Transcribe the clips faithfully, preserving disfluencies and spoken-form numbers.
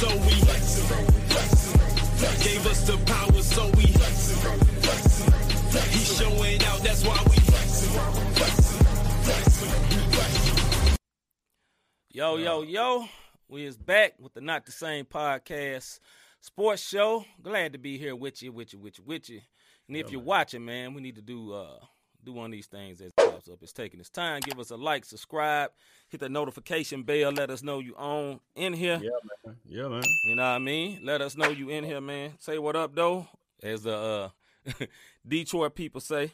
so we gave us the power, so we he's showing out, that's why we yo yo yo we is back with the Not the Same podcast sports show. Glad to be here with you with you with you with you and if you're watching, man, we need to do uh do one of these things as pops up. It's taking its time. Give us a like, subscribe, hit that notification bell. Let us know you on in here. Yeah, man. Yeah, man. You know what I mean? Let us know you in here, man. Say what up, though, as the uh, Detroit people say.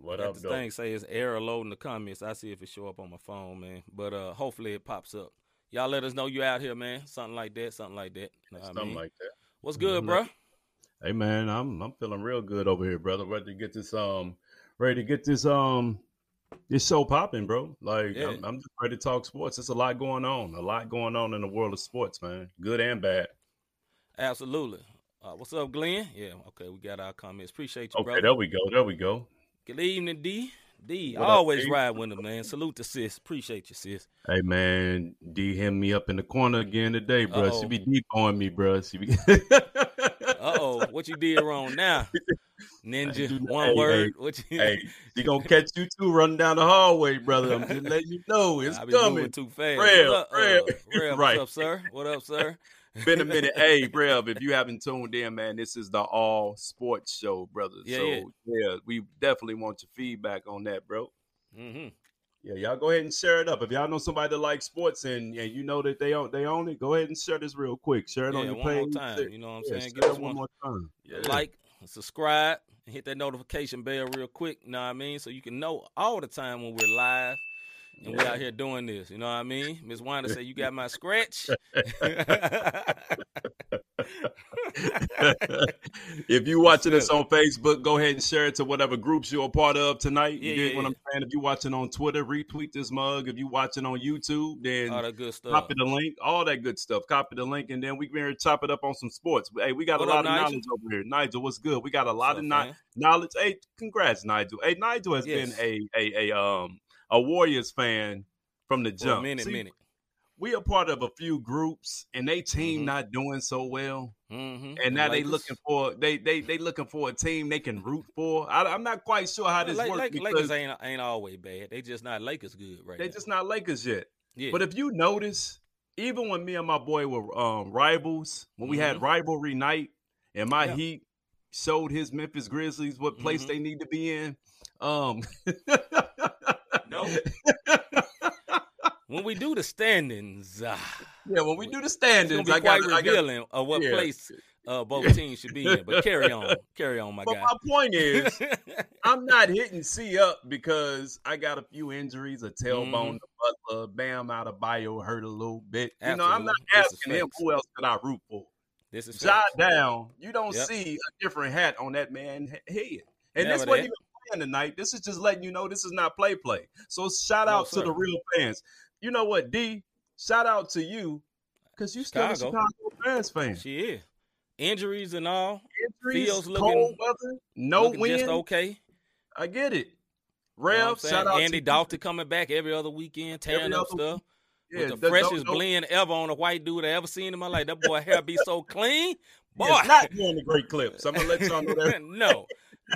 What up, though? The thing say is error load in the comments. I see if it show up on my phone, man. But uh, hopefully it pops up. Y'all let us know you out here, man. Something like that. Something like that. You know something I mean? Like that. What's good, mm-hmm. bro? Hey, man, I'm I'm feeling real good over here, brother. Ready to get this um. Ready to get this um this show popping, bro. Like yeah. I'm, I'm just ready to talk sports. There's a lot going on, a lot going on in the world of sports, man. Good and bad. Absolutely. Uh, what's up, Glenn? Yeah. Okay, we got our comments. Appreciate you, okay, brother. Okay, there we go. There we go. Good evening, D. D. What I always up, ride with him, man. Salute to sis. Appreciate you, sis. Hey, man. D hemmed me up in the corner again today, bro. Uh-oh. She be deep on me, bro. She be. Uh oh, what you did wrong now? Ninja, hey, one hey, word. Hey, what you... hey, she gonna catch you too running down the hallway, brother. I'm just letting you know it's I be coming too fast. Rev, what up, Rev, uh, Rev, right. What's up, sir? What up, sir? Been a minute. Hey, Rev, if you haven't tuned in, man, this is the all sports show, brother. Yeah, so yeah. yeah, we definitely want your feedback on that, bro. Mm-hmm. Yeah, y'all go ahead and share it up. If y'all know somebody that likes sports and, and you know that they own, they own it, go ahead and share this real quick. Share it yeah, on your one page. More time. You know what I'm yeah, saying? Give us one more time. Yeah. Like, subscribe, and hit that notification bell real quick. You know what I mean? So you can know all the time when we're live and yeah. we're out here doing this. You know what I mean? Miss Wanda said, you got my scratch? If you're watching us on Facebook, go ahead and share it to whatever groups you're a part of tonight. You yeah, get yeah, what yeah. I'm saying? If you're watching on Twitter, retweet this mug. If you're watching on YouTube, then all that good stuff. Copy the link, all that good stuff. Copy the link, and then we're going to chop it up on some sports. Hey, we got what a lot up, of Nigel? Knowledge over here. Nigel, what's good? We got a lot what's of up, no- knowledge. Hey, congrats, Nigel. Hey, Nigel has yes. been a, a, a, um, a Warriors fan from the jump. For a minute, See, minute. We are part of a few groups, and they team mm-hmm. not doing so well, mm-hmm. and now they looking for they they they looking for a team they can root for. I, I'm not quite sure how this L- works. L- because Lakers ain't ain't always bad. They just not Lakers good right they now. They just not Lakers yet. Yeah. But if you notice, even when me and my boy were um, rivals, when we mm-hmm. had rivalry night, and my yeah. Heat showed his Memphis Grizzlies what place mm-hmm. they need to be in. Um, no. When we do the standings, uh, yeah. When we do the standings, it's gonna be I quite got, revealing I got, of what yeah. place uh, both yeah. teams should be in. But carry on, carry on, my but guy. But my point is, I'm not hitting C up because I got a few injuries, a tailbone, mm. the Butler, Bam out of bio hurt a little bit. You Absolutely. know, I'm not asking him who else could I root for. This is jot facts. down. You don't yep. see a different hat on that man's head, and Never this wasn't even playing tonight. This is just letting you know this is not play play. So shout out no, to the real fans. You know what, D? Shout out to you, because you still Chicago. a Chicago Bears fan. She is. Injuries and all. Injuries, Fields looking, cold weather, no looking wind. Just okay. I get it. Rev, you know shout out Andy to Dalton coming back every other weekend, tearing up stuff. Yeah, with the, the freshest no, no. blend ever on a white dude I ever seen in my life. That boy hair be so clean. Boy. Yeah, it's not doing the great clips. I'm going to let y'all know that. no.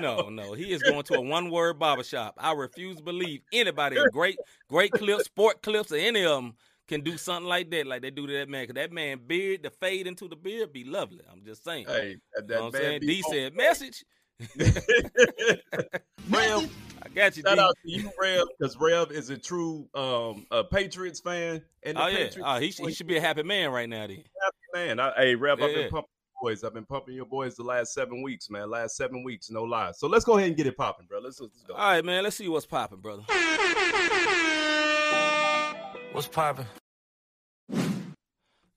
No, no, he is going to a one-word barbershop. I refuse to believe anybody, great, great clips, sport clips, or any of them can do something like that, like they do to that man. Because that man beard, the fade into the beard be lovely. I'm just saying. Hey, that you know what man I'm saying? D on. said, message. Rev, I got you, Shout D. out to you, Rev, because Rev is a true um, a Patriots fan. And the oh, yeah. Patriots oh, he, should, he should be a happy man right now, then. Happy man. I, hey, Rev, yeah, I've been yeah. pumping. Boys. I've been pumping your boys the last seven weeks, man. Last seven weeks, no lies. So let's go ahead and get it popping, bro. Let's, let's go. All right, man. Let's see what's popping, brother. What's popping?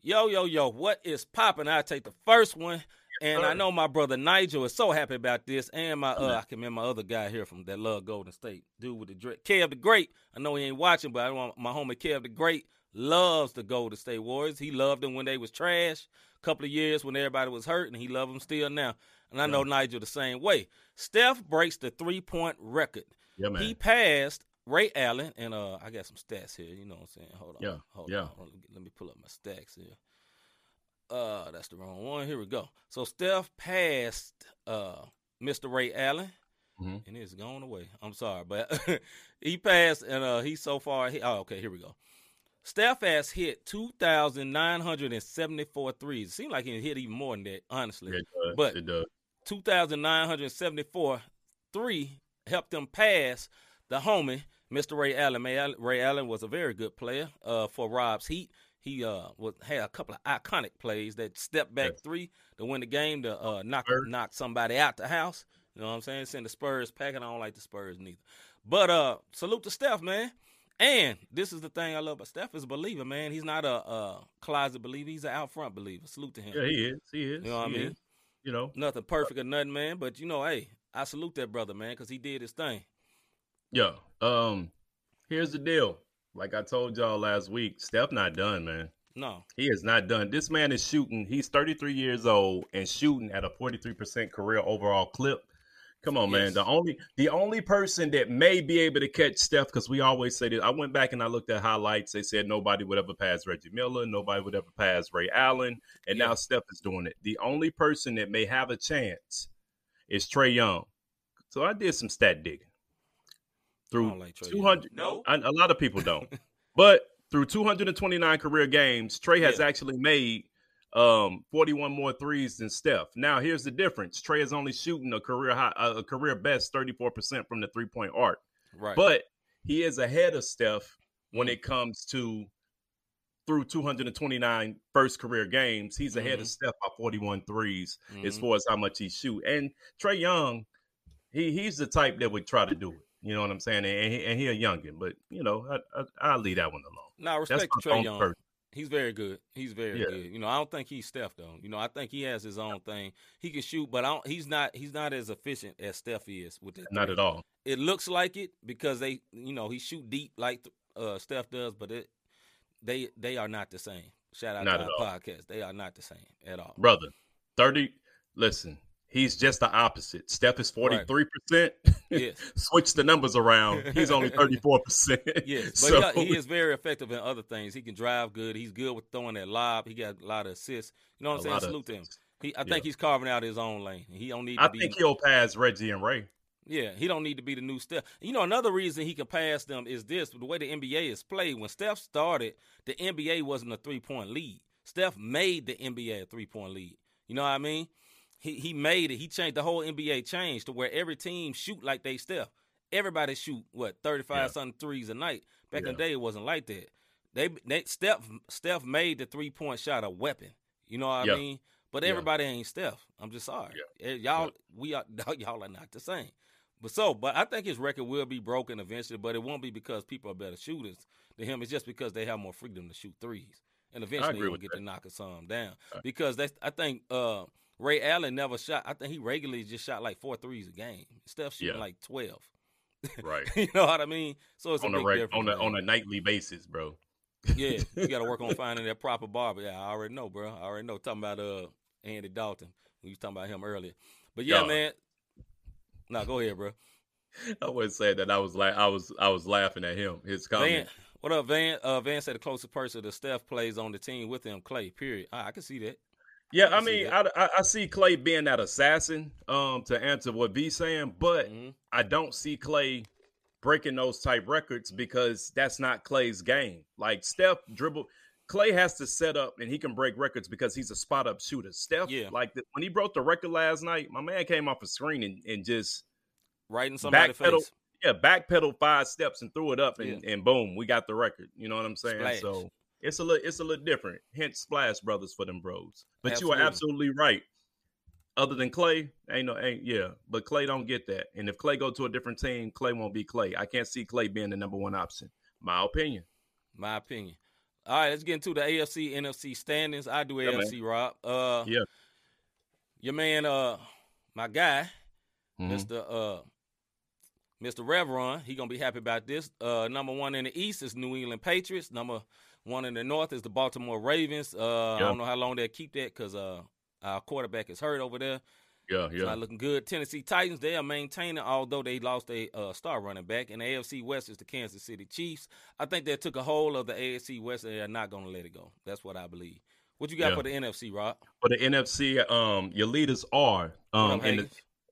Yo, yo, yo. What is popping? I take the first one, and I know my brother Nigel is so happy about this, and my uh, I can remember my other guy here from that love Golden State dude with the dress, Kev the Great. I know he ain't watching, but I want my homie Kev the Great. Loves the Golden State Warriors. He loved them when they was trash. A couple of years when everybody was hurt, and he loved them still now. And I know yeah. Nigel the same way. Steph breaks the three-point record. Yeah, man. He passed Ray Allen, and uh, I got some stats here. You know what I'm saying? Hold on. Yeah, hold yeah. on. Let me pull up my stacks here. Uh, that's the wrong one. Here we go. So Steph passed uh, Mister Ray Allen, mm-hmm. and it's gone away. I'm sorry, but he passed, and uh, he so far. He, oh, okay. Here we go. Steph has hit two thousand nine hundred seventy-four threes. It seems like he hit even more than that, honestly. It does, but it does. two thousand nine hundred seventy-four three helped him pass the homie, Mister Ray Allen. Man, Ray Allen was a very good player uh, for Rob's Heat. He uh was, had a couple of iconic plays, that step back yes. three to win the game, to uh, knock Spurs. knock somebody out the house. You know what I'm saying? Send the Spurs packing. I don't like the Spurs neither. But uh, salute to Steph, man. And this is the thing I love about Steph is a believer, man. He's not a, a closet believer. He's an out front believer. Salute to him. Yeah, he is. He is. You know what he I mean? Is. You know, nothing perfect or nothing, man. But, you know, hey, I salute that brother, man, because he did his thing. Yeah. Um, here's the deal. Like I told y'all last week, Steph not done, man. No. He is not done. This man is shooting. He's thirty-three years old and shooting at a forty-three percent career overall clip. Come on, yes. man. The only the only person that may be able to catch Steph, because we always say this. I went back and I looked at highlights. They said nobody would ever pass Reggie Miller. Nobody would ever pass Ray Allen. And yeah. now Steph is doing it. The only person that may have a chance is Trae Young. So I did some stat digging. Through like two hundred, no, I, a lot of people don't. But through two hundred twenty-nine career games, Trae has yeah. actually made um, forty-one more threes than Steph. Now, here's the difference: Trae is only shooting a career high, a career best thirty-four percent from the three-point arc. Right. But he is ahead of Steph when mm-hmm. it comes to through two hundred twenty-nine first career games. He's ahead mm-hmm. of Steph by forty-one threes mm-hmm. as far as how much he shoot. And Trae Young, he he's the type that would try to do it. You know what I'm saying? And he, and he a youngin', but, you know, I, I, I'll leave that one alone. No, nah, respect to Trae Young. Person. He's very good. He's very yeah. good. You know, I don't think he's Steph, though. You know, I think he has his own thing. He can shoot, but I don't, he's not he's not as efficient as Steph is with that. Not thing. At all. It looks like it because they, you know, he shoot deep like uh, Steph does, but it, they they are not the same. Shout out not to our all. Podcast. They are not the same at all. Brother, thirty – listen. He's just the opposite. Steph is forty-three percent. Right. Yes. Switch the numbers around. He's only thirty-four percent. Yes, but so. he, he is very effective in other things. He can drive good. He's good with throwing that lob. He got a lot of assists. You know what I'm saying? Salute to him. He, I yeah. think he's carving out his own lane. He don't need to I be, think he'll pass Reggie and Ray. Yeah, he don't need to be the new Steph. You know, another reason he can pass them is this. The way the N B A is played, when Steph started, the N B A wasn't a three-point lead. Steph made the N B A a three-point lead. You know what I mean? He he made it. He changed the whole N B A changed to where every team shoot like they Steph. Everybody shoot what thirty-five yeah. something threes a night. Back yeah. in the day, it wasn't like that. They they Steph Steph made the three point shot a weapon. You know what yeah. I mean? But everybody yeah. ain't Steph. I'm just sorry. Yeah. Y'all yeah. we are y'all are not the same. But so but I think his record will be broken eventually. But it won't be because people are better shooters than him. It's just because they have more freedom to shoot threes. And eventually you'll get that. to knock some down right. because that's I think. Uh, Ray Allen never shot. I think he regularly just shot like four threes a game. Steph shooting yeah. like twelve. Right. You know what I mean? So it's on a big reg- difference. On a, on a nightly basis, bro. Yeah. You got to work on finding that proper barber. Yeah, I already know, bro. I already know. Talking about uh Andy Dalton. We was talking about him earlier. But, yeah, Y'all. man. No, nah, go ahead, bro. I wouldn't say that. I was, la- I was, I was laughing at him, his comment. Van, what up, Van? Uh, Van said the closest person to Steph plays on the team with him, Klay, period. I, I can see that. Yeah, I, I mean, I, I, I see Klay being that assassin, um, to answer what V's saying, but mm-hmm. I don't see Klay breaking those type records because that's not Klay's game. Like, Steph dribble – Klay has to set up, and he can break records because he's a spot-up shooter. Steph, yeah. like, the, when he broke the record last night, my man came off the screen and, and just – right in somebody's face. Yeah, backpedaled five steps and threw it up, and, yeah. and boom, we got the record. You know what I'm saying? Splash. So. It's a little, it's a little different. Hence, Splash Brothers for them bros. But absolutely. You are absolutely right. Other than Klay, ain't no, ain't yeah. But Klay don't get that. And if Klay go to a different team, Klay won't be Klay. I can't see Klay being the number one option. My opinion. My opinion. All right, let's get into the A F C, N F C standings. I do yeah, A F C, man. Rob. Uh, yeah. Your man, uh, my guy, mm-hmm. Mister Uh, Mister Reverend, he gonna be happy about this. Uh, number one in the East is New England Patriots. Number one in the North is the Baltimore Ravens. Uh, yeah. I don't know how long they'll keep that because uh, our quarterback is hurt over there. Yeah, yeah. It's not looking good. Tennessee Titans, they are maintaining, although they lost a uh, star running back. And the A F C West is the Kansas City Chiefs. I think they took a hold of the A F C West, and they're not going to let it go. That's what I believe. What you got yeah. for the N F C, Rob? For the N F C, um, your leaders are um, in the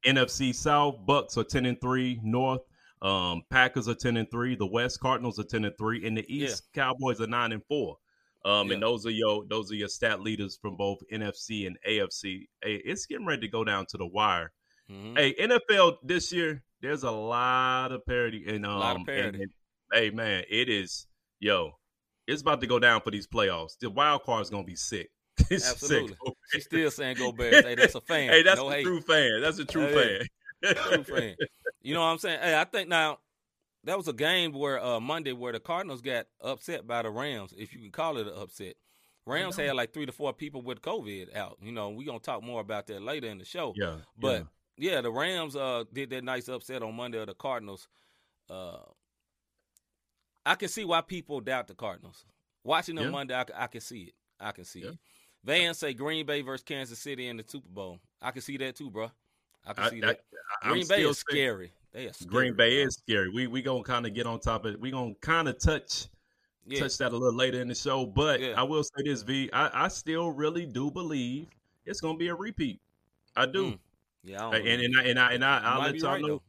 N F C South. Bucks are ten and three. North, um, Packers are ten and three. The West, Cardinals are ten and three. In the East, yeah. Cowboys are nine and four. Um, yeah. And those are your those are your stat leaders from both N F C and A F C. Hey, it's getting ready to go down to the wire. Mm-hmm. Hey, N F L this year, there's a lot of parity. And, um, a lot of parity. And, and, hey, man, it is, yo, it's about to go down for these playoffs. The wild card is going to be sick. It's Absolutely. Sick. She's still saying Gobert. Hey, that's a fan. Hey, that's no a hate. true fan. That's a true that fan. True fan. You know what I'm saying? Hey, I think now, that was a game where uh, Monday where the Cardinals got upset by the Rams, if you can call it an upset. Rams had like three to four people with COVID out. You know, we're going to talk more about that later in the show. Yeah, but, yeah, yeah the Rams uh, did that nice upset on Monday of the Cardinals. Uh, I can see why people doubt the Cardinals. Watching them yeah. Monday, I, I can see it. I can see yeah. it. Van say Green Bay versus Kansas City in the Super Bowl. I can see that too, bro. I can I, see that. I, I, Green I'm Bay is saying- scary. They are scary, Green Bay bro. is scary. We we gonna kind of get on top of it. We gonna kind of touch yeah. touch that a little later in the show. But yeah. I will say this, V. I, I still really do believe it's gonna be a repeat. I do. Mm. Yeah. I and, and and I and I and I I'll let y'all right, know. Though.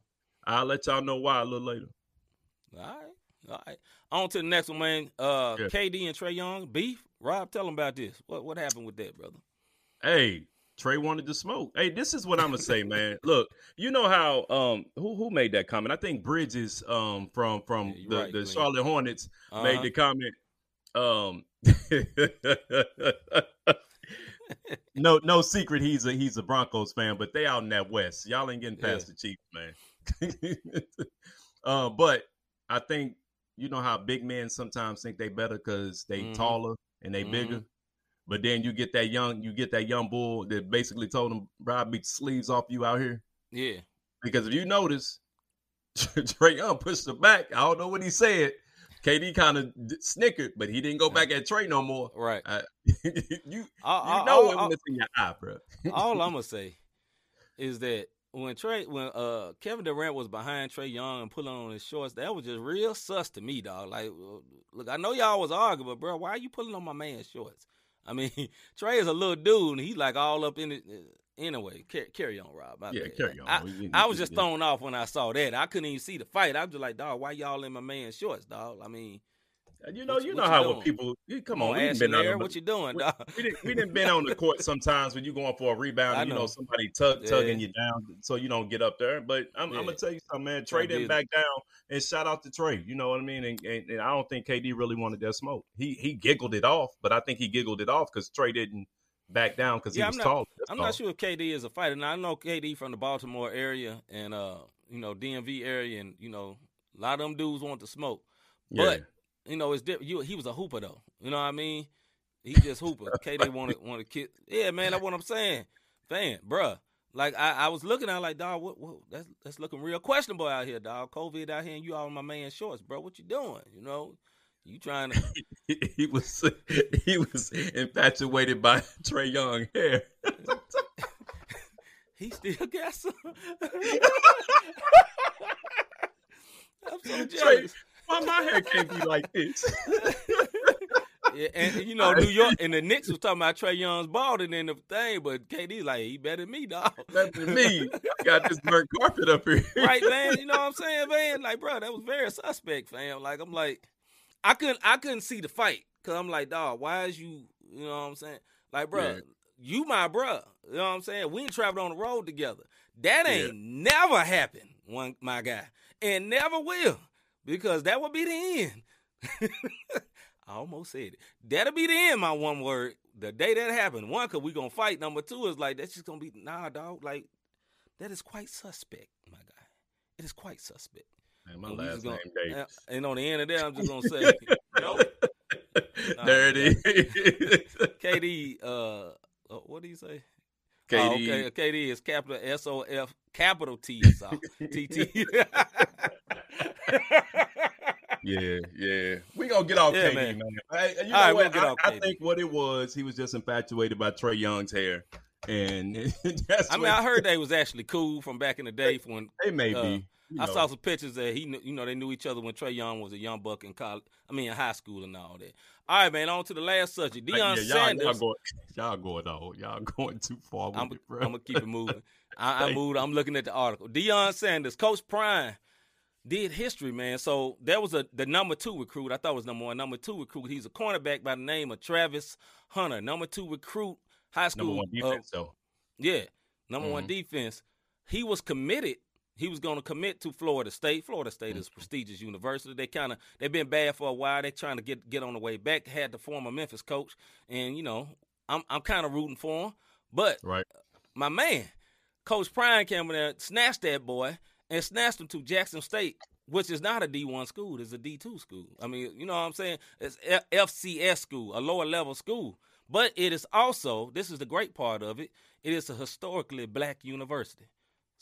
I'll let y'all know why a little later. All right, all right. On to the next one, man. Uh, yeah. K D and Trae Young beef. Rob, tell them about this. What what happened with that, brother? Hey. Trey wanted to smoke. Hey, this is what I'm going to say, man. Look, you know how um, – who who made that comment? I think Bridges um, from from yeah, the, right, the Charlotte Hornets uh-huh. made the comment. Um, no no secret he's a he's a Broncos fan, but they out in that West. Y'all ain't getting past yeah. the Chiefs, man. uh, but I think you know how big men sometimes think they better because they mm-hmm. taller and they mm-hmm. bigger. But then you get that young, you get that young bull that basically told him, bro, I'll beat the sleeves off you out here. Yeah. Because if you notice, Trae Young pushed him back. I don't know what he said. K D kind of snickered, but he didn't go back at Trae no more. Right. Uh, you you all, know all, all, it's in your eye, bro. All I'm going to say is that when Trae, when uh, Kevin Durant was behind Trae Young and pulling on his shorts, that was just real sus to me, dog. Like, look, I know y'all was arguing, but, bro, why are you pulling on my man's shorts? I mean, Trae is a little dude, and he's like all up in it. Anyway, carry on, Rob. I yeah, bad. carry on. I, I was just thrown off when I saw that. I couldn't even see the fight. I was just like, dog, why y'all in my man's shorts, dog? I mean, you know, what, you what know you how doing? When people come on, we been on the, what you doing, we, dog? We didn't, we didn't been on the court sometimes when you going for a rebound, and, know. you know, somebody tug, yeah. tugging you down so you don't get up there. But I'm, yeah. I'm gonna tell you something, man. Trae didn't back down, and shout out to Trae. You know what I mean? And, and, and I don't think K D really wanted that smoke. He he giggled it off, but I think he giggled it off because Trae didn't back down because yeah, he was tall. I'm tall. not sure if K D is a fighter. Now I know K D from the Baltimore area and uh you know D M V area, and you know a lot of them dudes want to smoke, yeah. but. You know, it's different. You, he was a hooper, though. You know what I mean? He just hooper. K D wanted want to kick. Yeah, man, that's what I'm saying. Fan, bruh. Like, I, I was looking at like, dog, what, what, that's, that's looking real questionable out here, dog. COVID out here and you all in my man's shorts, bro. What you doing? You know? You trying to. he was he was infatuated by Trae Young hair. He still got some. I'm so jealous. Trae- Why my hair can't be like this? yeah, and you know, New York and the Knicks was talking about Trae Young's balding and the thing, but K D like he better than me, dog. Better than me. Got this burnt carpet up here, right, man? You know what I'm saying, man? Like, bro, that was very suspect, fam. Like, I'm like, I couldn't, I couldn't see the fight because I'm like, dog, why is you? You know what I'm saying? Like, bro, yeah. you my bro. You know what I'm saying? We ain't traveled on the road together. That ain't yeah. never happened, one my guy, and never will. Because that would be the end. I almost said it. That'll be the end, my one word. The day that happened, one, because we going to fight. Number two is like, that's just going to be, nah, dog. Like, that is quite suspect, my guy. It is quite suspect. And my and last gonna, name, Davis. And on the end of that, I'm just going to say, nope. Nah, there it is. K D, uh, what do you say? K D. Oh, okay. K D is capital S O F, capital T. T T. yeah, yeah. We gonna get off yeah, K D, man. man. Hey, you know right, what? We'll I, I think what it was, he was just infatuated by Trae Young's hair. And that's I mean, I heard they was actually cool from back in the day. They, when they may uh, be. You I know. saw some pictures that he, you know, they knew each other when Trae Young was a young buck in college. I mean, in high school and all that. All right, man. On to the last subject, Deion yeah, y'all, Sanders. Y'all going, y'all going out. Y'all going too far with I'm, it, bro. I'm gonna keep it moving. I, I moved. I'm looking at the article. Deion Sanders, Coach Prime, did history, man. So there was a the number two recruit. I thought it was number one. Number two recruit. He's a cornerback by the name of Travis Hunter. Number two recruit, high school. Number one defense, uh, though. Yeah, number mm-hmm. one defense. He was committed. He was going to commit to Florida State. Florida State is a prestigious university. They kind of they've been bad for a while. They're trying to get, get on the way back. Had the former Memphis coach, and you know I'm I'm kind of rooting for him. But right. my man, Coach Prime came in there, snatched that boy, and snatched him to Jackson State, which is not a D one school. It's a D two school. I mean, you know what I'm saying? It's F C S school, a lower level school. But it is also this is the great part of it. It is a historically black university.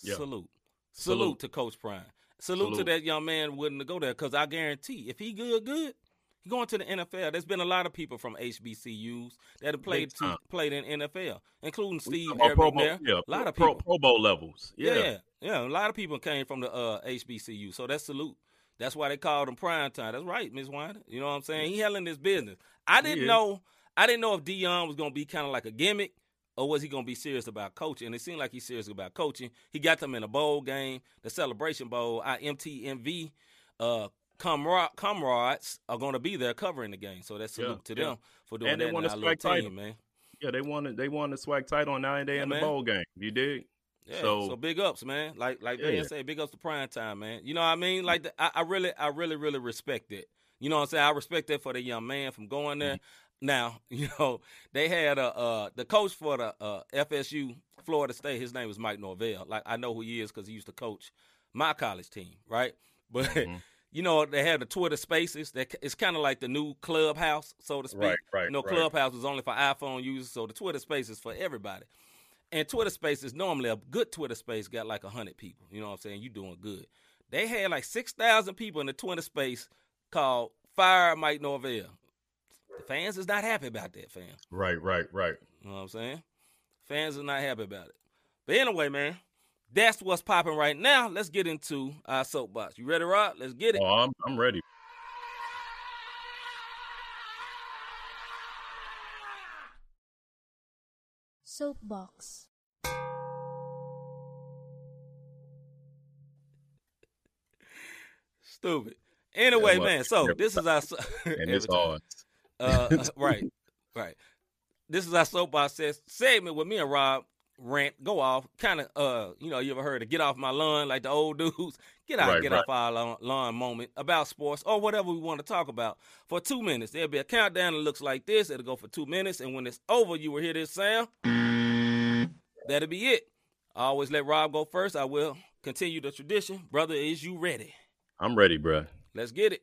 Yeah. Salute. Salute, Salute to Coach Prime. Salute, Salute to that young man willing to go there, because I guarantee if he good, good, he going to the N F L. There's been a lot of people from H B C Us that have played to, played in N F L, including Steve Herman there. Yeah, a lot of people. Pro, Pro Bowl levels. Yeah. yeah. Yeah, a lot of people came from the uh, H B C U, so that's salute. That's why they called him Prime Time. That's right, Miz Wyner. You know what I'm saying? He handling this business. I didn't know I didn't know if Deion was going to be kind of like a gimmick, or was he going to be serious about coaching? And it seemed like he's serious about coaching. He got them in a bowl game, the Celebration Bowl. Our M T M V uh, comrades, comrades are going to be there covering the game. So that's salute yeah, to yeah. them for doing and that they won in the our little title. Team, man. Yeah, they won, the, they won the swag title, and now they're yeah, in man. the bowl game. You dig? Yeah, so, so big ups, man. Like like they yeah. say, big ups to Prime Time, man. You know what I mean? Like the, I, I really, I really, really respect it. You know what I'm saying? I respect that for the young man from going there. Mm-hmm. Now, you know, they had a, uh, the coach for the uh, F S U, Florida State, his name was Mike Norvell. Like, I know who he is because he used to coach my college team, right? But, mm-hmm. you know, they had the Twitter Spaces. That it's kind of like the new Clubhouse, so to speak. Right, right, you know, right. Clubhouse was only for iPhone users, so the Twitter Spaces for everybody. And Twitter Spaces, normally a good Twitter Space got like one hundred people. You know what I'm saying? You doing good. They had like six thousand people in the Twitter Space called Fire Mike Norvell. The fans is not happy about that, fam. Right, right, right. You know what I'm saying? Fans are not happy about it. But anyway, man, that's what's popping right now. Let's get into our soapbox. You ready, Rob? Let's get it. Oh, I'm, I'm ready. Soapbox. Stupid. Anyway, man, so this is our... and it's hard. Uh, right, right. This is our soapbox segment with me and Rob rant, go off, kind of, uh, you know, you ever heard of get off my lawn, like the old dudes, get out, right, get right. off our lawn, lawn moment about sports or whatever we want to talk about for two minutes. There'll be a countdown that looks like this. It'll go for two minutes. And when it's over, you will hear this sound. That'll be it. I always let Rob go first. I will continue the tradition. Brother, is you ready? I'm ready, bro. Let's get it.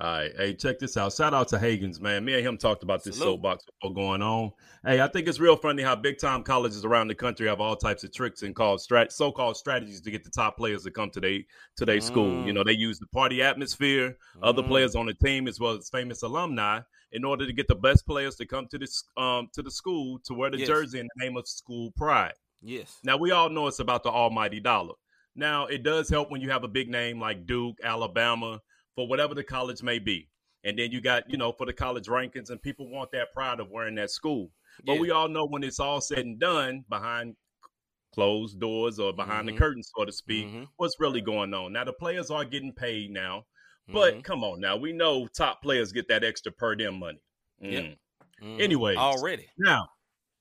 All right. Hey, check this out. Shout out to Hagens, man. Me and him talked about this Salute. soapbox before going on. Hey, I think it's real funny how big-time colleges around the country have all types of tricks and called strat- so-called strategies to get the top players to come to their to their mm. school. You know, they use the party atmosphere, mm. other players on the team, as well as famous alumni, in order to get the best players to come to this um to the school to wear the yes. jersey in the name of school pride. Yes. Now, we all know it's about the almighty dollar. Now, it does help when you have a big name like Duke, Alabama, for whatever the college may be. And then you got, you know, for the college rankings, and people want that pride of wearing that school. But yeah. we all know when it's all said and done, behind closed doors or behind mm-hmm. the curtain, so to speak, mm-hmm. what's really going on. Now, the players are getting paid now, but mm-hmm. come on now. We know top players get that extra per diem money. Mm. Yep. Mm. Anyway, already now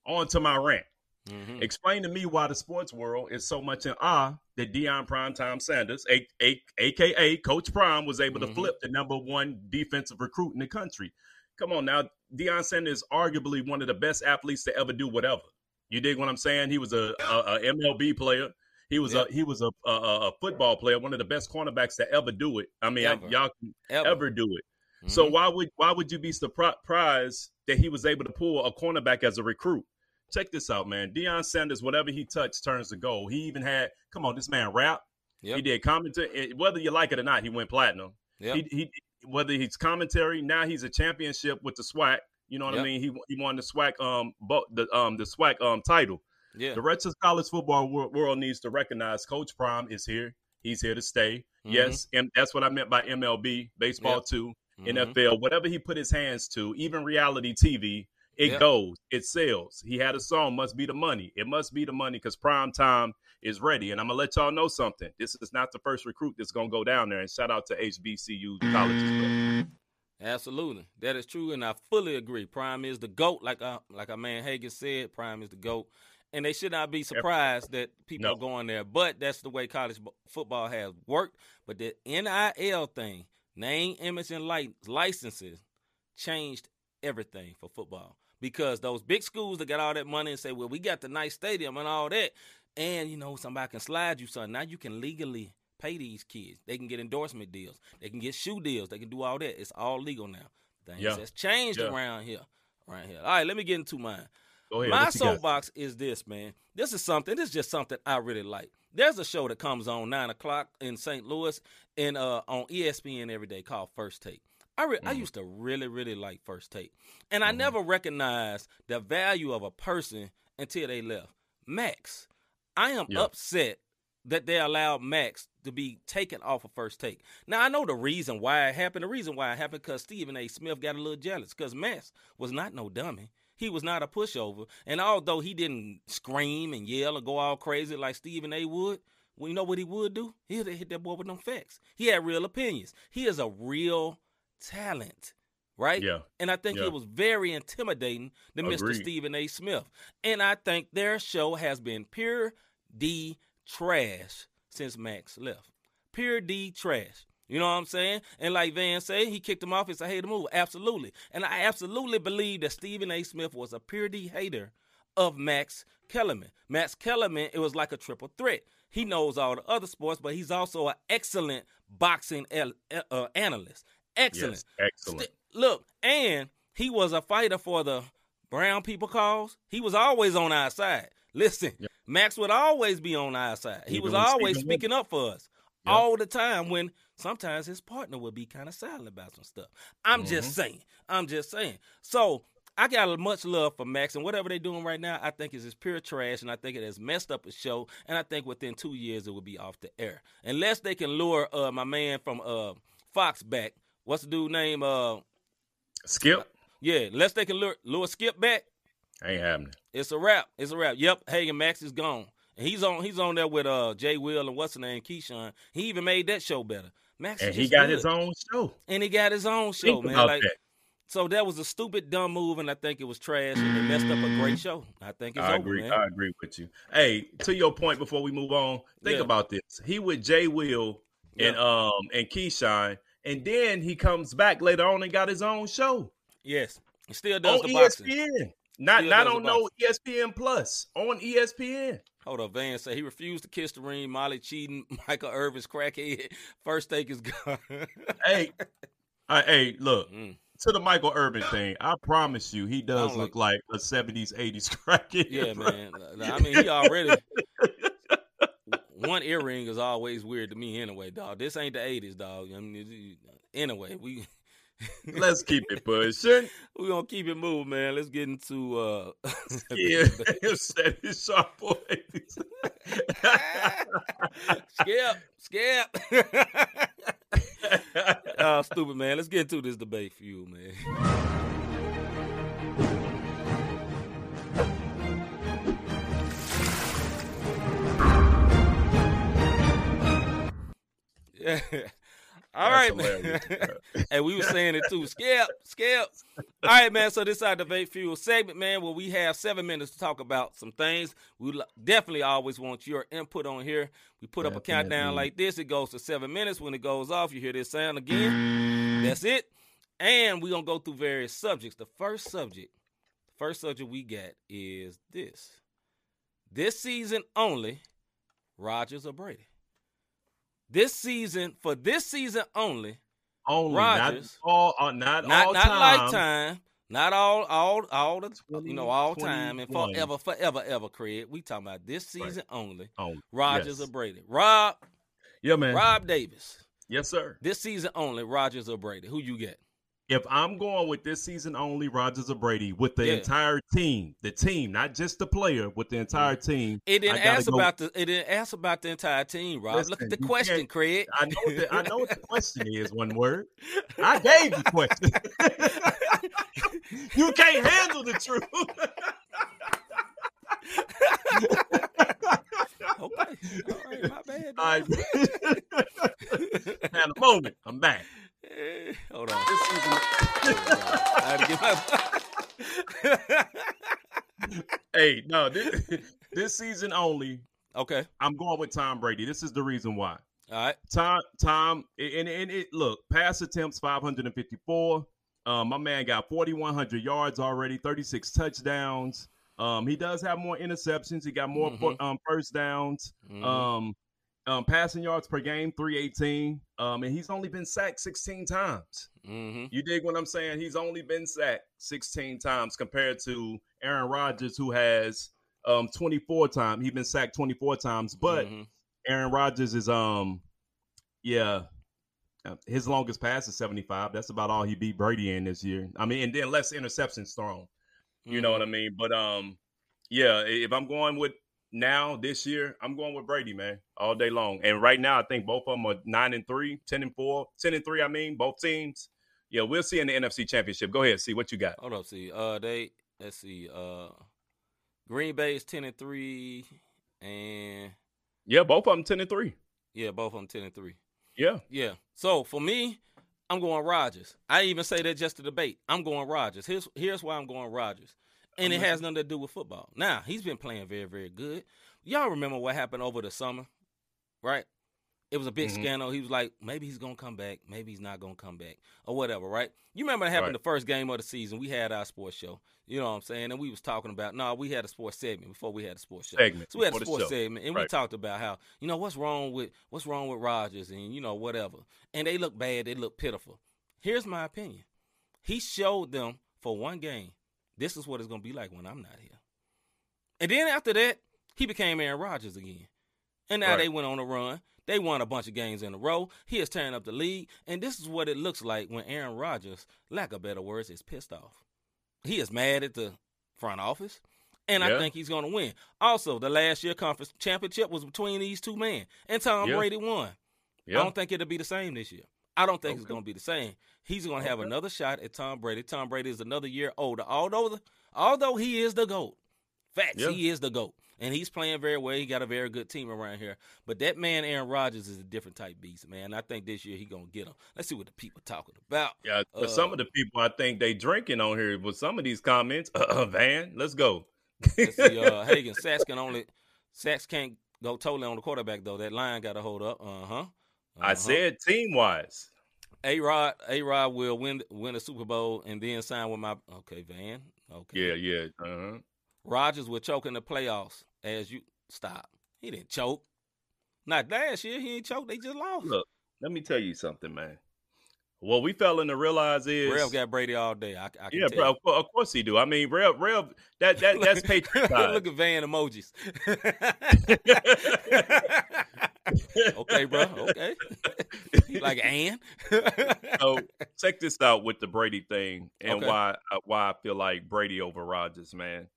on to my rant. Mm-hmm. Explain to me why the sports world is so much in awe that Deion Primetime Sanders, a, a, a.k.a. Coach Prime, was able mm-hmm. to flip the number one defensive recruit in the country. Come on now. Deion Sanders is arguably one of the best athletes to ever do whatever. You dig what I'm saying? He was a, a, a M L B player. He was yeah. a he was a, a, a football player, one of the best cornerbacks to ever do it. I mean, ever. y'all can ever. ever do it. Mm-hmm. So why would why would you be surprised that he was able to pull a cornerback as a recruit? Check this out, man. Deion Sanders, whatever he touched turns to gold. He even had, come on, this man rap. Yep. He did commentary. Whether you like it or not, he went platinum. Yep. He, he, whether he's commentary, now he's a championship with the SWAC. You know what yep. I mean? He he won the SWAC um bo, the um the SWAC um title. Yeah. The rest of college football world needs to recognize Coach Prime is here. He's here to stay. Mm-hmm. Yes, and that's what I meant by M L B, baseball yep. too, mm-hmm. N F L. Whatever he put his hands to, even reality T V, it yep. goes. It sells. He had a song, Must Be the Money. It must be the money because prime time is ready. And I'm going to let y'all know something. This is not the first recruit that's going to go down there. And shout out to H B C U colleges. Absolutely. That is true, and I fully agree. Prime is the GOAT. Like uh, like our man Hagen said, Prime is the GOAT. And they should not be surprised that people no. are going there. But that's the way college football has worked. But the N I L thing, name, image, and light, licenses, changed everything for football. Because those big schools that got all that money and say, well, we got the nice stadium and all that, and, you know, somebody can slide you something. Now you can legally pay these kids. They can get endorsement deals. They can get shoe deals. They can do all that. It's all legal now. Things yeah. that's changed yeah. around here. Around here. All right, let me get into mine. Go ahead, my soapbox is this, man. This is something. This is just something I really like. There's a show that comes on nine o'clock in Saint Louis and uh, on E S P N every day called First Take. I re- mm-hmm. I used to really really like First Take, and mm-hmm. I never recognized the value of a person until they left. Max, I am yeah. upset that they allowed Max to be taken off of First Take. Now, I know the reason why it happened. The reason why it happened because Stephen A. Smith got a little jealous because Max was not no dummy. He was not a pushover. And although he didn't scream and yell or go all crazy like Stephen A. would, well, you know what he would do? He'd hit that boy with them facts. He had real opinions. He is a real talent, right? Yeah. And I think yeah. it was very intimidating to Agreed. Mister Stephen A. Smith. And I think their show has been pure D trash since Max left. Pure D trash. You know what I'm saying? And like Van said, he kicked him off and said, hey, the move. Absolutely. And I absolutely believe that Stephen A. Smith was a pure D hater of Max Kellerman. Max Kellerman, it was like a triple threat. He knows all the other sports, but he's also an excellent boxing el- uh, analyst. Excellent. Yes, excellent. St- look, and he was a fighter for the brown people cause. He was always on our side. Listen, yep. Max would always be on our side. He, he was always speaking up for us. Yep. All the time when sometimes his partner would be kind of silent about some stuff. I'm mm-hmm. just saying. I'm just saying. So I got much love for Max, and whatever they're doing right now, I think is just pure trash, and I think it has messed up the show, and I think within two years it will be off the air. Unless they can lure uh, my man from uh, Fox back. What's the dude's name? Uh, Skip? Yeah, unless they can lure, lure Skip back. Ain't happening. It's a wrap. It's a wrap. Yep, Hagen Max is gone. And he's on he's on there with uh Jay Will and what's his name, Keyshawn. He even made that show better. Max And he got good. his own show. And he got his own show, Think man. Like, that. So that was a stupid, dumb move, and I think it was trash, and it messed up a great show. I think it's I over, agree. man. I agree with you. Hey, to your point before we move on, think yeah. about this. He with Jay Will and yeah. um and Keyshawn, and then he comes back later on and got his own show. Yes. He still does on the boxing. E S P N. Not still not on no E S P N Plus, on E S P N. Hold up, Van said he refused to kiss the ring. Molly cheating, Michael Irvin's crackhead. First Take is gone. hey, uh, hey, look mm. to the Michael Irvin thing. I promise you, he does look like, like a seventies, eighties crackhead. Yeah, bro. man. I mean, he already one earring is always weird to me anyway, dog. This ain't the eighties, dog. I mean, anyway, we let's keep it pushing. We're going to keep it moving, man. Let's get into uh yeah, seventies sharp boys. Skip, skip. Oh, stupid, man. Let's get into this debate for you, man. Yeah. All That's right, man. And we were saying it too. Skip, skip. All right, man. So this is our Debate Fuel segment, man, where we have seven minutes to talk about some things. We definitely always want your input on here. We put yeah, up a countdown like this. It goes to seven minutes. When it goes off, you hear this sound again. That's it. And we're going to go through various subjects. The first subject, the first subject we got is this. This season only, Rodgers or Brady? This season, for this season only, only Rodgers, not all, uh, not, not all not time, lifetime, not all, all, all the, twenty, you know, all time and forever, forever, ever. Craig, we talking about this season right. only. Oh, Rodgers yes. or Brady? Rob, yeah, man, Rob Davis, yes, sir. This season only, Rodgers or Brady? Who you get? If I'm going with this season only, Rodgers or Brady, with the yeah. entire team, the team, not just the player, with the entire team. It didn't ask go. about the it didn't ask about the entire team, Rob. Listen, look at the question, Craig. I know the, I know what the question is, one word. I gave the question. You can't handle the truth. Okay. All right, my bad. I had a moment. I'm back. Hey, hold on. This season. I had to get my. Hey, no, this, this season only. Okay. I'm going with Tom Brady. This is the reason why. All right. Tom, Tom, and, and it look, pass attempts five hundred fifty-four. Um, my man got forty-one hundred yards already, thirty-six touchdowns. Um, he does have more interceptions. He got more mm-hmm. um, first downs. Mm-hmm. Um, um, passing yards per game, three eighteen. Um, and he's only been sacked sixteen times. Mm-hmm. You dig what I'm saying? He's only been sacked sixteen times compared to Aaron Rodgers, who has um, twenty-four times. He's been sacked twenty-four times. But mm-hmm. Aaron Rodgers is, um, yeah, his longest pass is seventy-five. That's about all he beat Brady in this year. I mean, and then less interceptions thrown. You know what I mean? But, um, yeah, if I'm going with now this year, I'm going with Brady, man, all day long. And right now, I think both of them are nine and three, ten and four, ten and three, I mean, both teams. Yeah, we'll see in the N F C Championship. Go ahead, see what you got. Hold on, see. Uh, they, let's see. Uh, Green Bay is ten and three. And. Yeah, both of them ten and three. Yeah, both of them ten and three. Yeah. Yeah. So for me, I'm going Rodgers. I even say that just to debate. I'm going Rodgers. Here's here's why I'm going Rodgers. And it has nothing to do with football. Now, he's been playing very, very good. Y'all remember what happened over the summer, right? It was a big mm-hmm. scandal. He was like, maybe he's going to come back. Maybe he's not going to come back or whatever, right? You remember it happened right. the first game of the season. We had our sports show. You know what I'm saying? And we was talking about, no, nah, we had a sports segment before we had a sports show. Segment so we had a sports segment, and right. we talked about how, you know, what's wrong with what's wrong with Rodgers and, you know, whatever. And they look bad. They look pitiful. Here's my opinion. He showed them for one game, this is what it's going to be like when I'm not here. And then after that, he became Aaron Rodgers again. And now right. they went on a run. They won a bunch of games in a row. He is tearing up the league. And this is what it looks like when Aaron Rodgers, lack of better words, is pissed off. He is mad at the front office, and yeah. I think he's going to win. Also, the last year conference championship was between these two men, and Tom yeah. Brady won. Yeah. I don't think it'll be the same this year. I don't think okay. it's going to be the same. He's going to okay. have another shot at Tom Brady. Tom Brady is another year older. Although, the, although he is the GOAT. Facts, yeah. he is the GOAT. And he's playing very well. He got a very good team around here. But that man, Aaron Rodgers, is a different type beast, man. I think this year he's going to get him. Let's see what the people talking about. Yeah, but uh, some of the people I think they drinking on here with some of these comments. Uh, Van, let's go. Let's see, uh, Hagen, Sacks can only, Sacks can't go totally on the quarterback, though. That line got to hold up. Uh-huh. uh-huh. I said team-wise. A-Rod, A-Rod will win win the Super Bowl and then sign with my – okay, Van. Okay. Yeah, yeah. Uh-huh. Rodgers will choke in the playoffs. As you stop, he didn't choke. Not last year, he ain't choke. They just lost. Look, let me tell you something, man. What we fell into realize is Rev got Brady all day. I, I can yeah, tell. Bro, of course he do. I mean, Rev, Rev, that that that's Patriot. Look at Van emojis. Okay, bro. Okay. Like and. So check this out with the Brady thing and okay. why why I feel like Brady over Rodgers, man.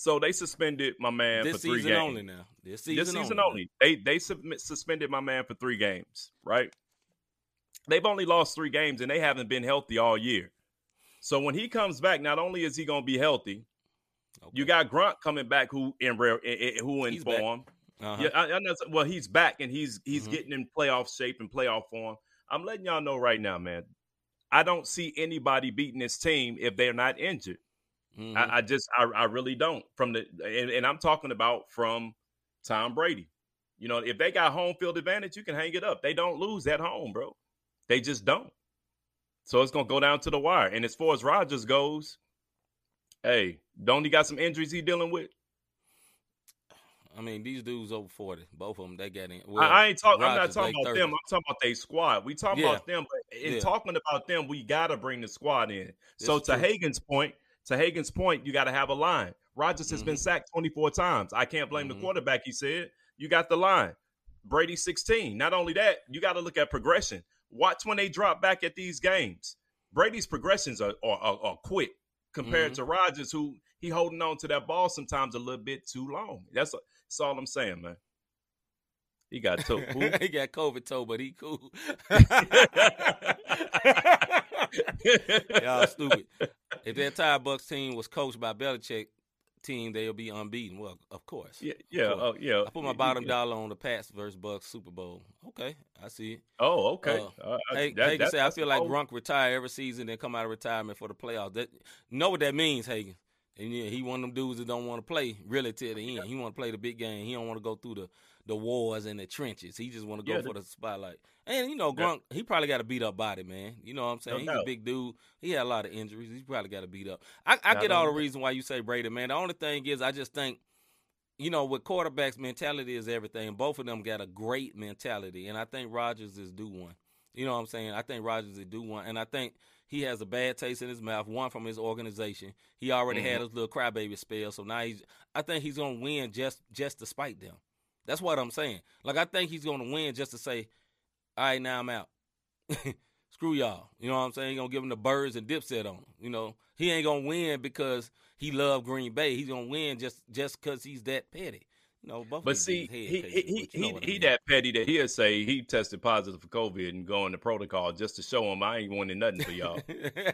So they suspended my man this for three games. This season only now. This season, this season only. only. They they submit, suspended my man for three games, right? They've only lost three games, and they haven't been healthy all year. So when he comes back, not only is he going to be healthy, okay. you got Grunt coming back who in who in he's form. Uh-huh. Yeah, I, I know, well, he's back, and he's he's mm-hmm. getting in playoff shape and playoff form. I'm letting y'all know right now, man, I don't see anybody beating this team if they're not injured. Mm-hmm. I, I just, I, I really don't. From the, and, and I'm talking about from Tom Brady. You know, if they got home field advantage, you can hang it up. They don't lose at home, bro. They just don't. So it's gonna go down to the wire. And as far as Rodgers goes, hey, don't he got some injuries he dealing with? I mean, these dudes over forty, both of them. They got in. Well, I, I ain't talking. I'm not talking about thirty. Them. I'm talking about their squad. We talking yeah. about them. But in yeah. talking about them, we gotta bring the squad in. This so to true. Hagen's point. To Hagen's point, you got to have a line. Rodgers has mm-hmm. been sacked twenty-four times. I can't blame mm-hmm. the quarterback, he said. You got the line. Brady, sixteen. Not only that, you got to look at progression. Watch when they drop back at these games. Brady's progressions are are, are, are quick compared mm-hmm. to Rodgers, who he holding on to that ball sometimes a little bit too long. That's, that's all I'm saying, man. He got toe. He got COVID toe, but he cool. Y'all stupid. If that entire Bucks team was coached by Belichick team, they'll be unbeaten. Well, of course. Yeah, yeah, course. Uh, yeah. I put my bottom yeah. dollar on the Pats versus Bucks Super Bowl. Okay, I see it. Oh, okay. Uh, uh, hey, that, Hagen that, said, I feel like old. Gronk retire every season, then come out of retirement for the playoffs. That know what that means, Hagen. And yeah, he one of them dudes that don't want to play really till the end. He want to play the big game. He don't want to go through the, the wars and the trenches. He just want to go yeah, for the spotlight. And, you know, Gronk, yeah. he probably got a beat-up body, man. You know what I'm saying? No, He's no. a big dude. He had a lot of injuries. He probably got a beat up. I, I get all the reason why you say Brady, man. The only thing is I just think, you know, with quarterbacks, mentality is everything. Both of them got a great mentality, and I think Rodgers is due one. You know what I'm saying? I think Rodgers is due one, and I think – he has a bad taste in his mouth, one from his organization. He already mm-hmm. had his little crybaby spell, so now he's, I think he's going to win just just to spite them. That's what I'm saying. Like, I think he's going to win just to say, all right, now I'm out. Screw y'all. You know what I'm saying? He's going to give them the birds and Dipset on them. You know, he ain't going to win because he loved Green Bay. He's going to win just just because he's that petty. You know, both but see, he he he, he, he I mean. that petty that he'll say he tested positive for COVID and go into protocol just to show him I ain't wanting nothing for y'all. Hey,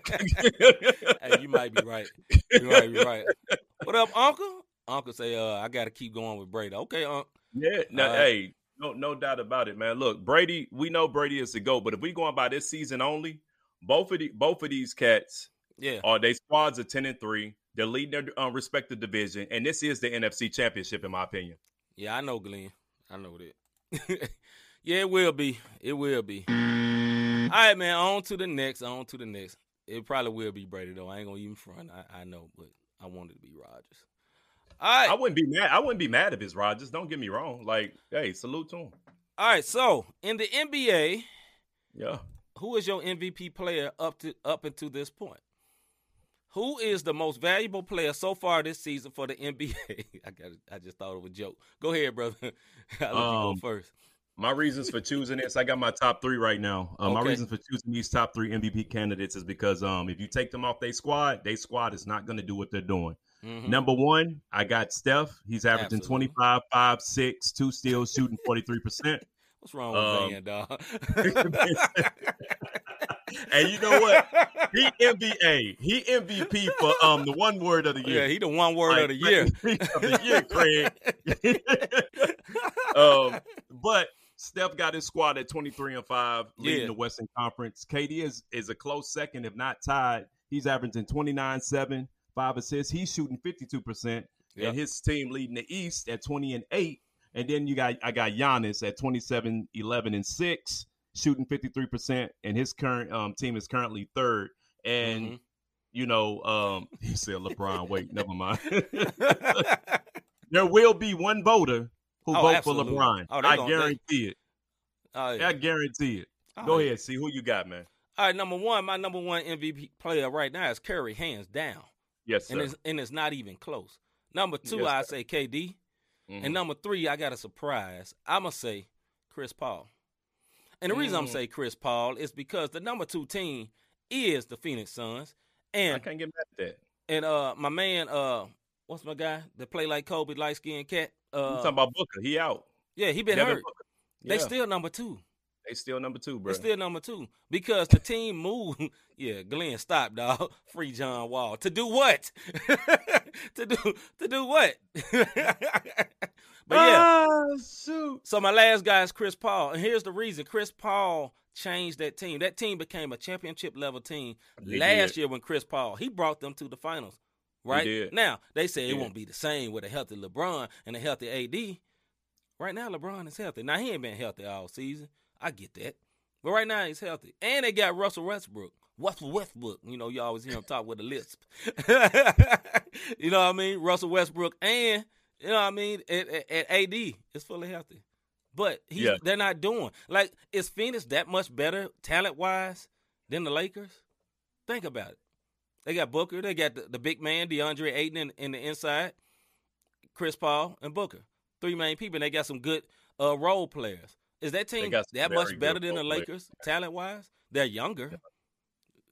you might be right. You might be right. What up, Uncle? Uncle say, uh, I got to keep going with Brady. Okay, Uncle. Yeah. No, uh, hey, no, no doubt about it, man. Look, Brady. We know Brady is the GOAT, but if we going by this season only, both of the both of these cats, yeah, are they squads are ten and three. They're leading their um, respective division, and this is the N F C Championship, in my opinion. Yeah, I know, Glenn. I know that. Yeah, it will be. It will be. All right, man, on to the next, on to the next. It probably will be Brady, though. I ain't going to even front. I, I know, but I wanted to be Rodgers. All right. I wouldn't be mad. I wouldn't be mad if it's Rodgers. Don't get me wrong. Like, hey, salute to him. All right, so in the N B A, yeah, who is your M V P player up to up until this point? Who is the most valuable player so far this season for the N B A? I got it. I just thought it was a joke. Go ahead, brother. I'll let um, you go first. My reasons for choosing this, I got my top three right now. Um, okay. My reasons for choosing these top three M V P candidates is because um, if you take them off their squad, their squad is not going to do what they're doing. Mm-hmm. Number one, I got Steph. He's averaging Absolutely. twenty-five, five, six, two steals, shooting forty-three percent. What's wrong with that, um, dog? And you know what? He M V A. He M V P for um the one word of the year. Yeah, he the one word like, of the year. Of the year, Craig. um, but Steph got his squad at twenty-three and five, leading yeah. the Western Conference. K D is, is a close second, if not tied. He's averaging twenty-nine, seven, five assists. He's shooting fifty-two percent. Yep. And his team leading the East at twenty and eight. And then you got I got Giannis at twenty-seven, eleven, and six, shooting fifty-three percent. And his current um, team is currently third. And, mm-hmm. you know, um, he said LeBron, wait, never mind. There will be one voter who oh, vote absolutely. for LeBron. Oh, I guarantee think. it. Oh, yeah. I guarantee it. All Go right. ahead, see who you got, man. All right, number one, my number one M V P player right now is Curry, hands down. Yes, sir. And it's, and it's not even close. Number two, yes, I sir. say K D. Mm-hmm. And number three, I got a surprise. I'm going to say Chris Paul. And the mm-hmm. reason I'm going to say Chris Paul is because the number two team is the Phoenix Suns. And I can't get mad at that. And uh, my man, uh, what's my guy that play like Kobe, light-skinned cat? Uh, you talking about Booker. He out. Yeah, he been Devin hurt. Yeah. They still number two. They still number two, bro. They still number two because the team moved. Yeah, Glenn, stop, dog. Free John Wall to do what? to do to do what? But yeah, oh, shoot. So my last guy is Chris Paul, and here's the reason: Chris Paul changed that team. That team became a championship level team they last did. year when Chris Paul he brought them to the finals. Right now, they say yeah. it won't be the same with a healthy LeBron and a healthy A D. Right now, LeBron is healthy. Now he ain't been healthy all season. I get that. But right now he's healthy. And they got Russell Westbrook. Russell Westbrook. You know, you always hear him talk with a lisp. You know what I mean? Russell Westbrook and, you know what I mean, at, at, at A D is fully healthy. But he's, yeah. they're not doing. Like, is Phoenix that much better talent-wise than the Lakers? Think about it. They got Booker. They got the, the big man, DeAndre Ayton, in, in the inside. Chris Paul and Booker. Three main people. And they got some good uh, role players. Is that team that much better than the Lakers, talent-wise? They're younger.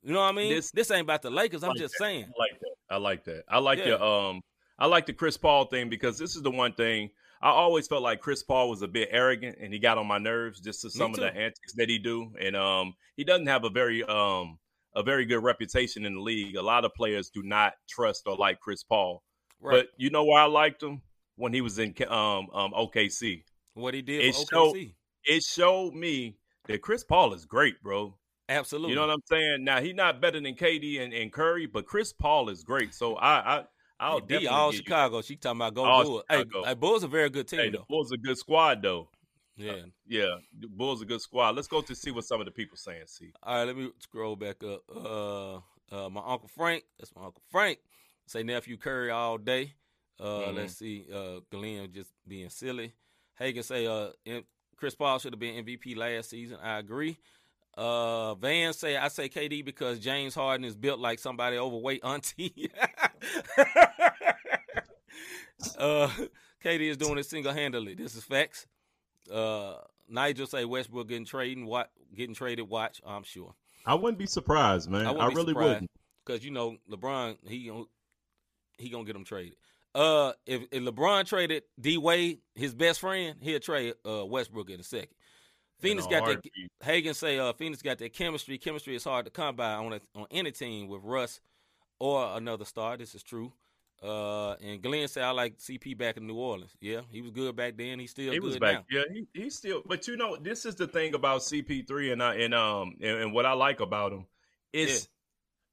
You know what I mean? This, this ain't about the Lakers. I'm like just that. saying. I like that. I like that. I like yeah. your um. I like the Chris Paul thing, because this is the one thing I always felt like Chris Paul was a bit arrogant, and he got on my nerves just to some of the antics that he do. And um, he doesn't have a very um a very good reputation in the league. A lot of players do not trust or like Chris Paul. Right. But you know why I liked him? When he was in um, um O K C. What he did it for O K C. Showed, it showed me that Chris Paul is great, bro. Absolutely. You know what I'm saying? Now, he's not better than K D and, and Curry, but Chris Paul is great. So, I, I, I'll hey, definitely all Chicago. You. She talking about go all Bulls. Hey, hey, Bulls are a very good team, hey, though. The Bulls are a good squad, though. Yeah. Uh, yeah, the Bulls are a good squad. Let's go to see what some of the people saying, see. All right, let me scroll back up. Uh, uh, my Uncle Frank. That's my Uncle Frank. Say nephew Curry all day. Uh, mm-hmm. Let's see. Uh, Glenn just being silly. Hagen say uh, Chris Paul should have been M V P last season. I agree. Uh, Van say, I say K D because James Harden is built like somebody overweight auntie. uh, K D is doing it single-handedly. This is facts. Uh, Nigel say Westbrook getting traded. What getting traded? Watch, I'm sure. I wouldn't be surprised, man. I, I be really wouldn't, because you know LeBron, he gonna, he gonna get him traded. Uh, if, if LeBron traded D Wade, his best friend, he'll trade uh Westbrook in a second. Phoenix got that. Hagen say, "Uh, Phoenix got that chemistry. Chemistry is hard to come by on a, on any team with Russ or another star. This is true." Uh, and Glenn said, "I like C P back in New Orleans. Yeah, he was good back then. He's still he good was back. Now. Yeah, he, he's still. But you know, this is the thing about C P three, and I, and um and, and what I like about him is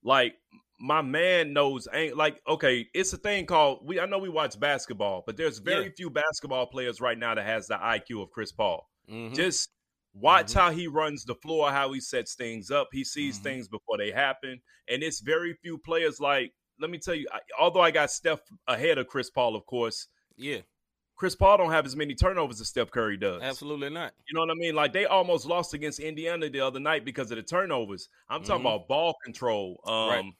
yeah. like my man knows ain't like okay. It's a thing called we. I know we watch basketball, but there's very yeah. few basketball players right now that has the I Q of Chris Paul. Mm-hmm. Just watch mm-hmm. how he runs the floor, how he sets things up. He sees mm-hmm. things before they happen. And it's very few players like, let me tell you, I, although I got Steph ahead of Chris Paul, of course. Yeah. Chris Paul don't have as many turnovers as Steph Curry does. Absolutely not. You know what I mean? Like, they almost lost against Indiana the other night because of the turnovers. I'm talking mm-hmm. about ball control. Um, right.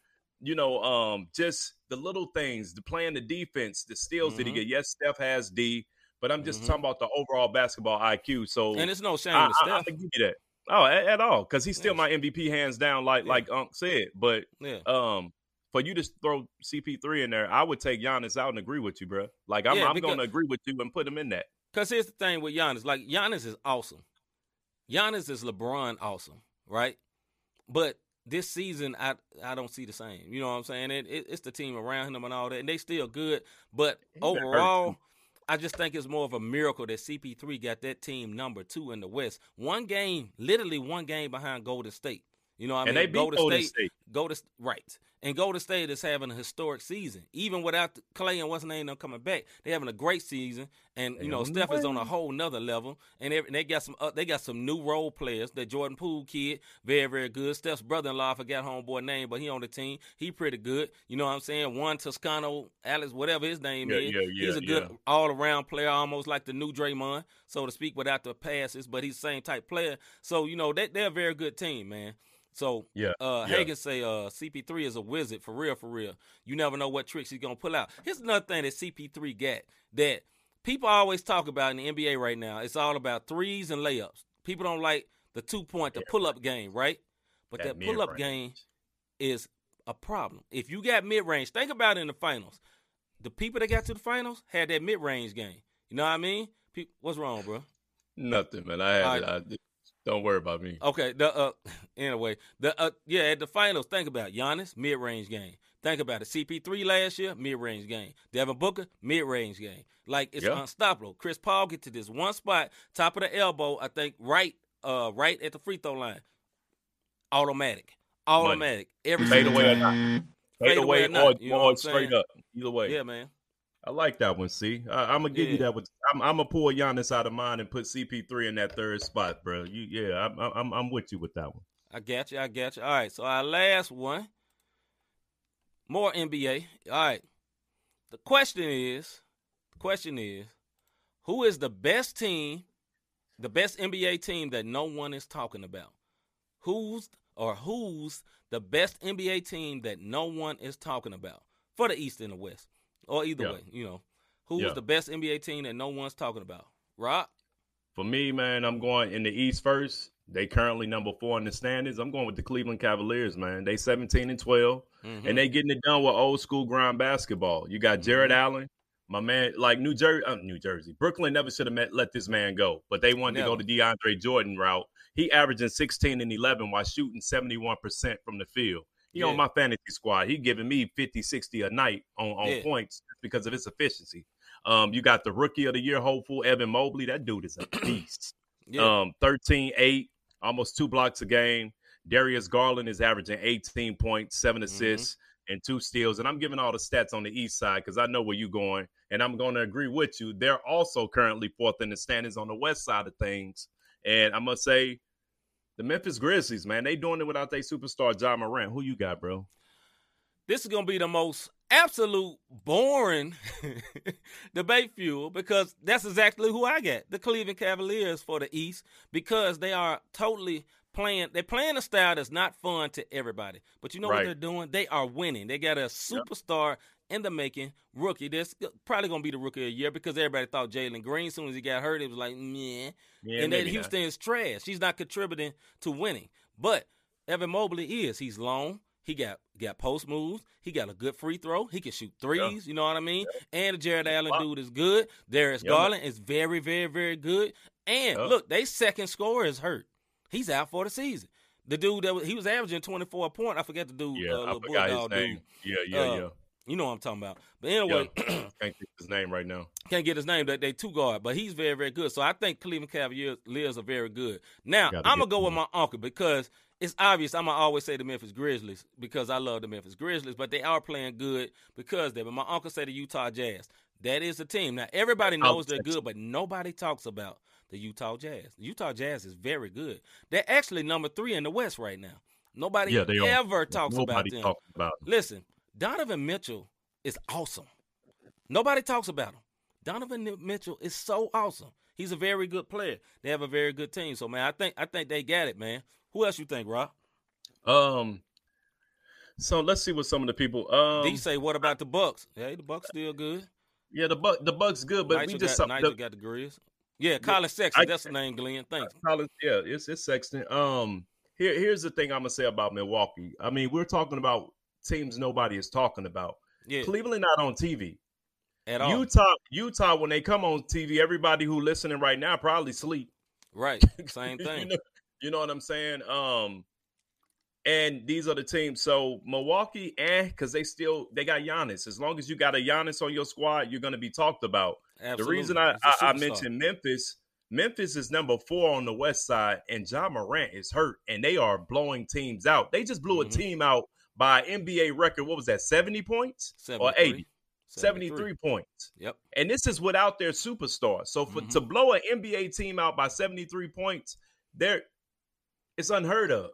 You know, um, just the little things, the playing the defense, the steals mm-hmm. that he get. Yes, Steph has D. But I'm just mm-hmm. talking about the overall basketball I Q. So and it's no shame I, to Steph. I, I give you that. Oh, at, at all, because he's still yeah. my M V P hands down, like yeah. like Unc said. But yeah. um, for you to throw C P three in there, I would take Giannis out and agree with you, bro. Like I'm, yeah, I'm going to agree with you and put him in that. Because here's the thing with Giannis: like Giannis is awesome. Giannis is LeBron awesome, right? But this season, I I don't see the same. You know what I'm saying? It, it, it's the team around him and all that, and they still good. But he overall. I just think it's more of a miracle that C P three got that team number two in the West. One game, literally one game behind Golden State. You know what I and mean? And they beat Golden, Golden State, State. Golden, right. And Golden State is having a historic season. Even without Klay and what's his name them coming back, they're having a great season. And, you know, and Steph is on a whole nother level. And they, they got some uh, they got some new role players. That Jordan Poole kid, very, very good. Steph's brother-in-law, I forgot homeboy name, but he on the team. He pretty good. You know what I'm saying? Juan Toscano, Alex, whatever his name yeah, is. Yeah, yeah, he's a good yeah. all-around player, almost like the new Draymond, so to speak, without the passes. But he's the same type player. So, you know, they, they're a very good team, man. So, yeah, uh, yeah. Hagen say uh, C P three is a wizard, for real, for real. You never know what tricks he's going to pull out. Here's another thing that C P three got that people always talk about in the N B A right now. It's all about threes and layups. People don't like the two-point, the pull-up game, right? But that, that pull-up game is a problem. If you got mid-range, think about it in the finals. The people that got to the finals had that mid-range game. You know what I mean? People, what's wrong, bro? Nothing, man. I had it. I, Don't worry about me. Okay. The, uh, anyway, the uh, yeah, at the finals, think about it. Giannis, mid-range game. Think about it. C P three last year, mid-range game. Devin Booker, mid-range game. Like, it's yeah. unstoppable. Chris Paul get to this one spot, top of the elbow, I think right uh, right at the free throw line. Automatic. Automatic. Every Fade away or not. Fade away or, you know or straight up. Either way. Yeah, man. I like that one, see. I, I'm going to give yeah. you that one. I'm, I'm going to pull Giannis out of mine and put C P three in that third spot, bro. You, yeah, I'm, I'm I'm with you with that one. I got you. I got you. All right, so our last one, more N B A. All right, the question is, the question is, who is the best team, the best N B A team that no one is talking about? Who's or who's the best N B A team that no one is talking about for the East and the West? Or either yeah. way, you know, who yeah. was the best N B A team that no one's talking about? Rob? For me, man, I'm going in the East first. They currently number four in the standings. I'm going with the Cleveland Cavaliers, man. They seventeen and twelve, mm-hmm. and they getting it done with old school grind basketball. You got Jared mm-hmm. Allen, my man. Like New Jersey, uh, New Jersey, Brooklyn never should have let this man go, but they wanted never. to go the DeAndre Jordan route. He averaging sixteen and eleven while shooting seventy-one percent from the field. He yeah. on my fantasy squad. He giving me fifty, sixty a night on, on yeah. points because of his efficiency. Um, you got the rookie of the year hopeful, Evan Mobley. That dude is a beast. yeah. um, thirteen eight, almost two blocks a game. Darius Garland is averaging eighteen points, seven assists, mm-hmm. and two steals. And I'm giving all the stats on the East side because I know where you're going, and I'm going to agree with you. They're also currently fourth in the standings on the West side of things. And I must say, the Memphis Grizzlies, man, they doing it without their superstar, Ja Morant. Who you got, bro? This is going to be the most absolute boring debate fuel because that's exactly who I got. The Cleveland Cavaliers for the East, because they are totally playing. They're playing a style that's not fun to everybody. But you know right. what they're doing? They are winning. They got a superstar yep. in the making rookie. That's probably going to be the rookie of the year because everybody thought Jalen Green. As soon as he got hurt, it was like, meh. Yeah, and then Houston not. is trash. He's not contributing to winning. But Evan Mobley is. He's long. He got got post moves. He got a good free throw. He can shoot threes. Yeah. You know what I mean? Yeah. And the Jared Allen wow. dude is good. Darius yeah. Garland is very, very, very good. And, yeah. look, they second scorer is hurt. He's out for the season. The dude, that was, he was averaging twenty-four points. I forget the dude. Yeah, uh, I forgot his name. Dude. Yeah, yeah, uh, yeah. You know what I'm talking about. But anyway. Yeah. Can't get his name right now. Can't get his name. They, they two guard. But he's very, very good. So I think Cleveland Cavaliers are very good. Now, I'm going to go with my uncle because – it's obvious. I'm going to always say the Memphis Grizzlies because I love the Memphis Grizzlies, but they are playing good because they. But my uncle said the Utah Jazz. That is the team. Now, everybody knows they're good, but nobody talks about the Utah Jazz. The Utah Jazz is very good. They're actually number three in the West right now. Nobody yeah, ever talks nobody about them. Talks about them. Listen, Donovan Mitchell is awesome. Nobody talks about him. Donovan Mitchell is so awesome. He's a very good player. They have a very good team. So, man, I think I think they got it, man. Who else you think, Rob? Um, so let's see what some of the people. Um, D say, what about the Bucks? Hey, the Bucks still good. Yeah, the Bucks, the Bucks good, but Nigel we just got, some, Nigel the, got the Grizz. Yeah, Colin yeah, Sexton. I, that's the name, Glenn. Thanks. Colin, yeah, it's it's Sexton. Um, here here's the thing I'm gonna say about Milwaukee. I mean, we're talking about teams nobody is talking about. Yeah. Cleveland not on T V. At all. Utah, Utah, when they come on T V, everybody who listening right now probably sleep. Right. Same thing. you know? You know what I'm saying? Um, and these are the teams. So Milwaukee, eh, because they still they got Giannis. As long as you got a Giannis on your squad, you're going to be talked about. Absolutely. The reason I, I, I mentioned Memphis, Memphis is number four on the West side, and Ja Morant is hurt, and they are blowing teams out. They just blew a mm-hmm. team out by N B A record. What was that, seventy points or eighty? seventy-three points. Yep. And this is without their superstar. So for mm-hmm. to blow an N B A team out by seventy-three points, they're – it's unheard of.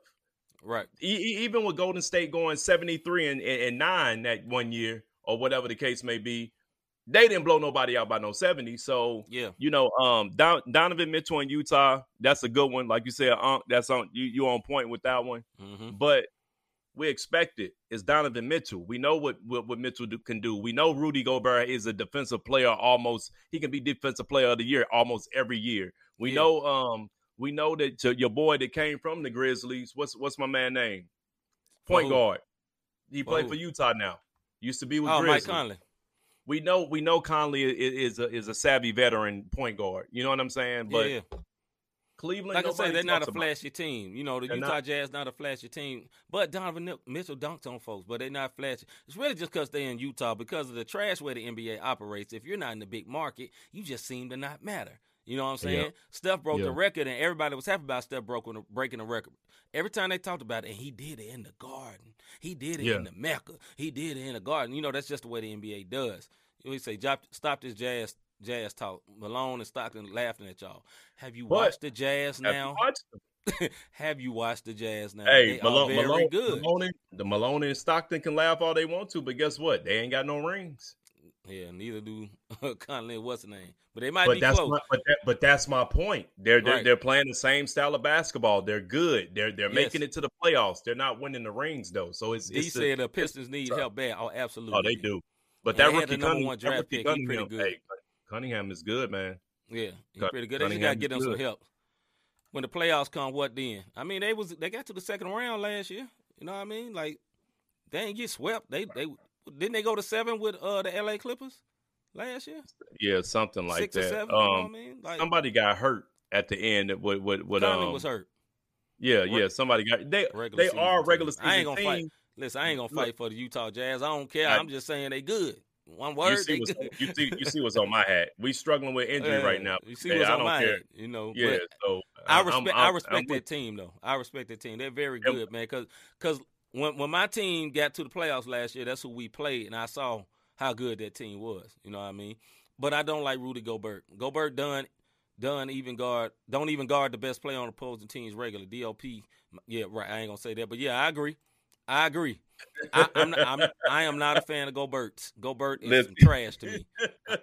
Right. E- even with Golden State going seventy-three and, and, and nine that one year or whatever the case may be, they didn't blow nobody out by no seventy. So, yeah. you know, um, Don- Donovan Mitchell in Utah, that's a good one. Like you said, um, that's on you, you on point with that one. Mm-hmm. But we expect it. It's Donovan Mitchell. We know what, what, what Mitchell do, can do. We know Rudy Gobert is a defensive player almost. He can be defensive player of the year almost every year. We yeah. know – um. We know that your boy that came from the Grizzlies, what's what's my man's name? Point guard. He played for Utah now. Used to be with oh, Grizzlies. Mike Conley. We know we know Conley is a, is a savvy veteran point guard. You know what I'm saying? But yeah. Cleveland, like I say, they're not a flashy team. You know, the Utah Jazz not a flashy team. But Donovan Mitchell dunked on folks, but they're not flashy. It's really just because they're in Utah, because of the trash way the N B A operates. If you're not in the big market, you just seem to not matter. You know what I'm saying? Yeah. Steph broke yeah. the record, and everybody was happy about Steph broke the, breaking the record. Every time they talked about it, and he did it in the Garden. He did it yeah. in the Mecca. He did it in the Garden. You know, that's just the way the N B A does. We say, stop this jazz jazz talk. Malone and Stockton laughing at y'all. Have you what? watched the Jazz now? Have you watched, have you watched the Jazz now? Hey, they Malone, are very Malone, good. Malone, the Malone and Stockton can laugh all they want to, but guess what? They ain't got no rings. Yeah, neither do Conley. What's the name? But they might but be that's close. My, but, that, but that's my point. They're they're, right. they're playing the same style of basketball. They're good. They're they're yes. making it to the playoffs. They're not winning the rings though. So it's. He said the Pistons need tough. help bad. Oh, absolutely. Oh, they do. But and that rookie Cunningham, that rookie Cunningham, hey, Cunningham is good, man. Yeah, he's pretty good. They just got to get him some help. When the playoffs come, what then? I mean, they was they got to the second round last year. You know what I mean? Like, they ain't get swept. They they didn't they go to seven with uh, the L A Clippers last year? Yeah, something like Six that. Or seven, um, you know what I mean? Like, somebody got hurt at the end. What what what? Conley um, was hurt. Yeah, Reg- yeah. Somebody got they. They are regular season. I ain't gonna team. fight. Listen, I ain't gonna fight for the Utah Jazz. I don't care. I, I'm just saying they good. One word. You see, what's, you, see, you see what's on my hat. We struggling with injury yeah, right now. You see hey, what's I on don't my care. Hat. You know. Yeah. So I respect. I'm, I'm, I respect I'm, that I'm, team though. I respect that team. They're very yeah. good, man. Because because when when my team got to the playoffs last year, that's who we played, and I saw how good that team was. You know what I mean? But I don't like Rudy Gobert. Gobert done done even guard. Don't even guard the best player on opposing teams regular. D O P. Yeah. Right. I ain't gonna say that, but yeah, I agree. I agree. I, I'm, I'm, I am not a fan of Gobert's. Gobert is Listen. trash to me. I,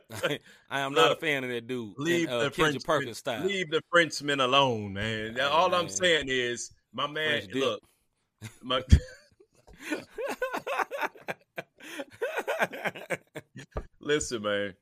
I am Look, not a fan of that dude. Leave and, uh, the Kendrick Perkins style. Leave the Frenchman alone, man. Now, all man. I'm saying is, my man. French look, my, Listen, man.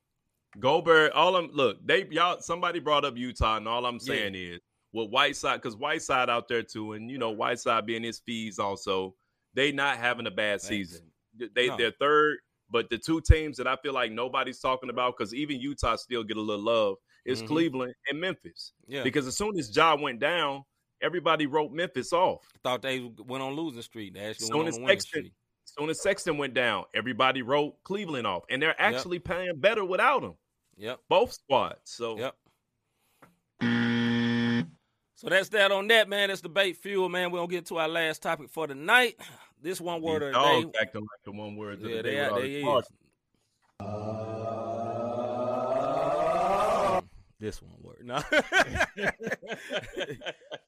Gobert. All I'm look. They y'all. Somebody brought up Utah, and all I'm saying yeah. is, with Whiteside, because Whiteside out there too, and you know Whiteside being his fees also. They not having a bad season. They, no. They're third, but the two teams that I feel like nobody's talking about, because even Utah still get a little love, is mm-hmm. Cleveland and Memphis. Yeah. Because as soon as Ja went down, everybody wrote Memphis off. Thought they went on losing streak. They actually went on winning streak. As soon as Sexton went down, everybody wrote Cleveland off. And they're actually yep. playing better without him. Yep. Both squads. So. Yep. So that's that on that, man. That's debate fuel, man. We're going to get to our last topic for the night. This one word of the day. Dogs acting like the one word of yeah, the day. Yeah, they, they is. Uh, this one word. No.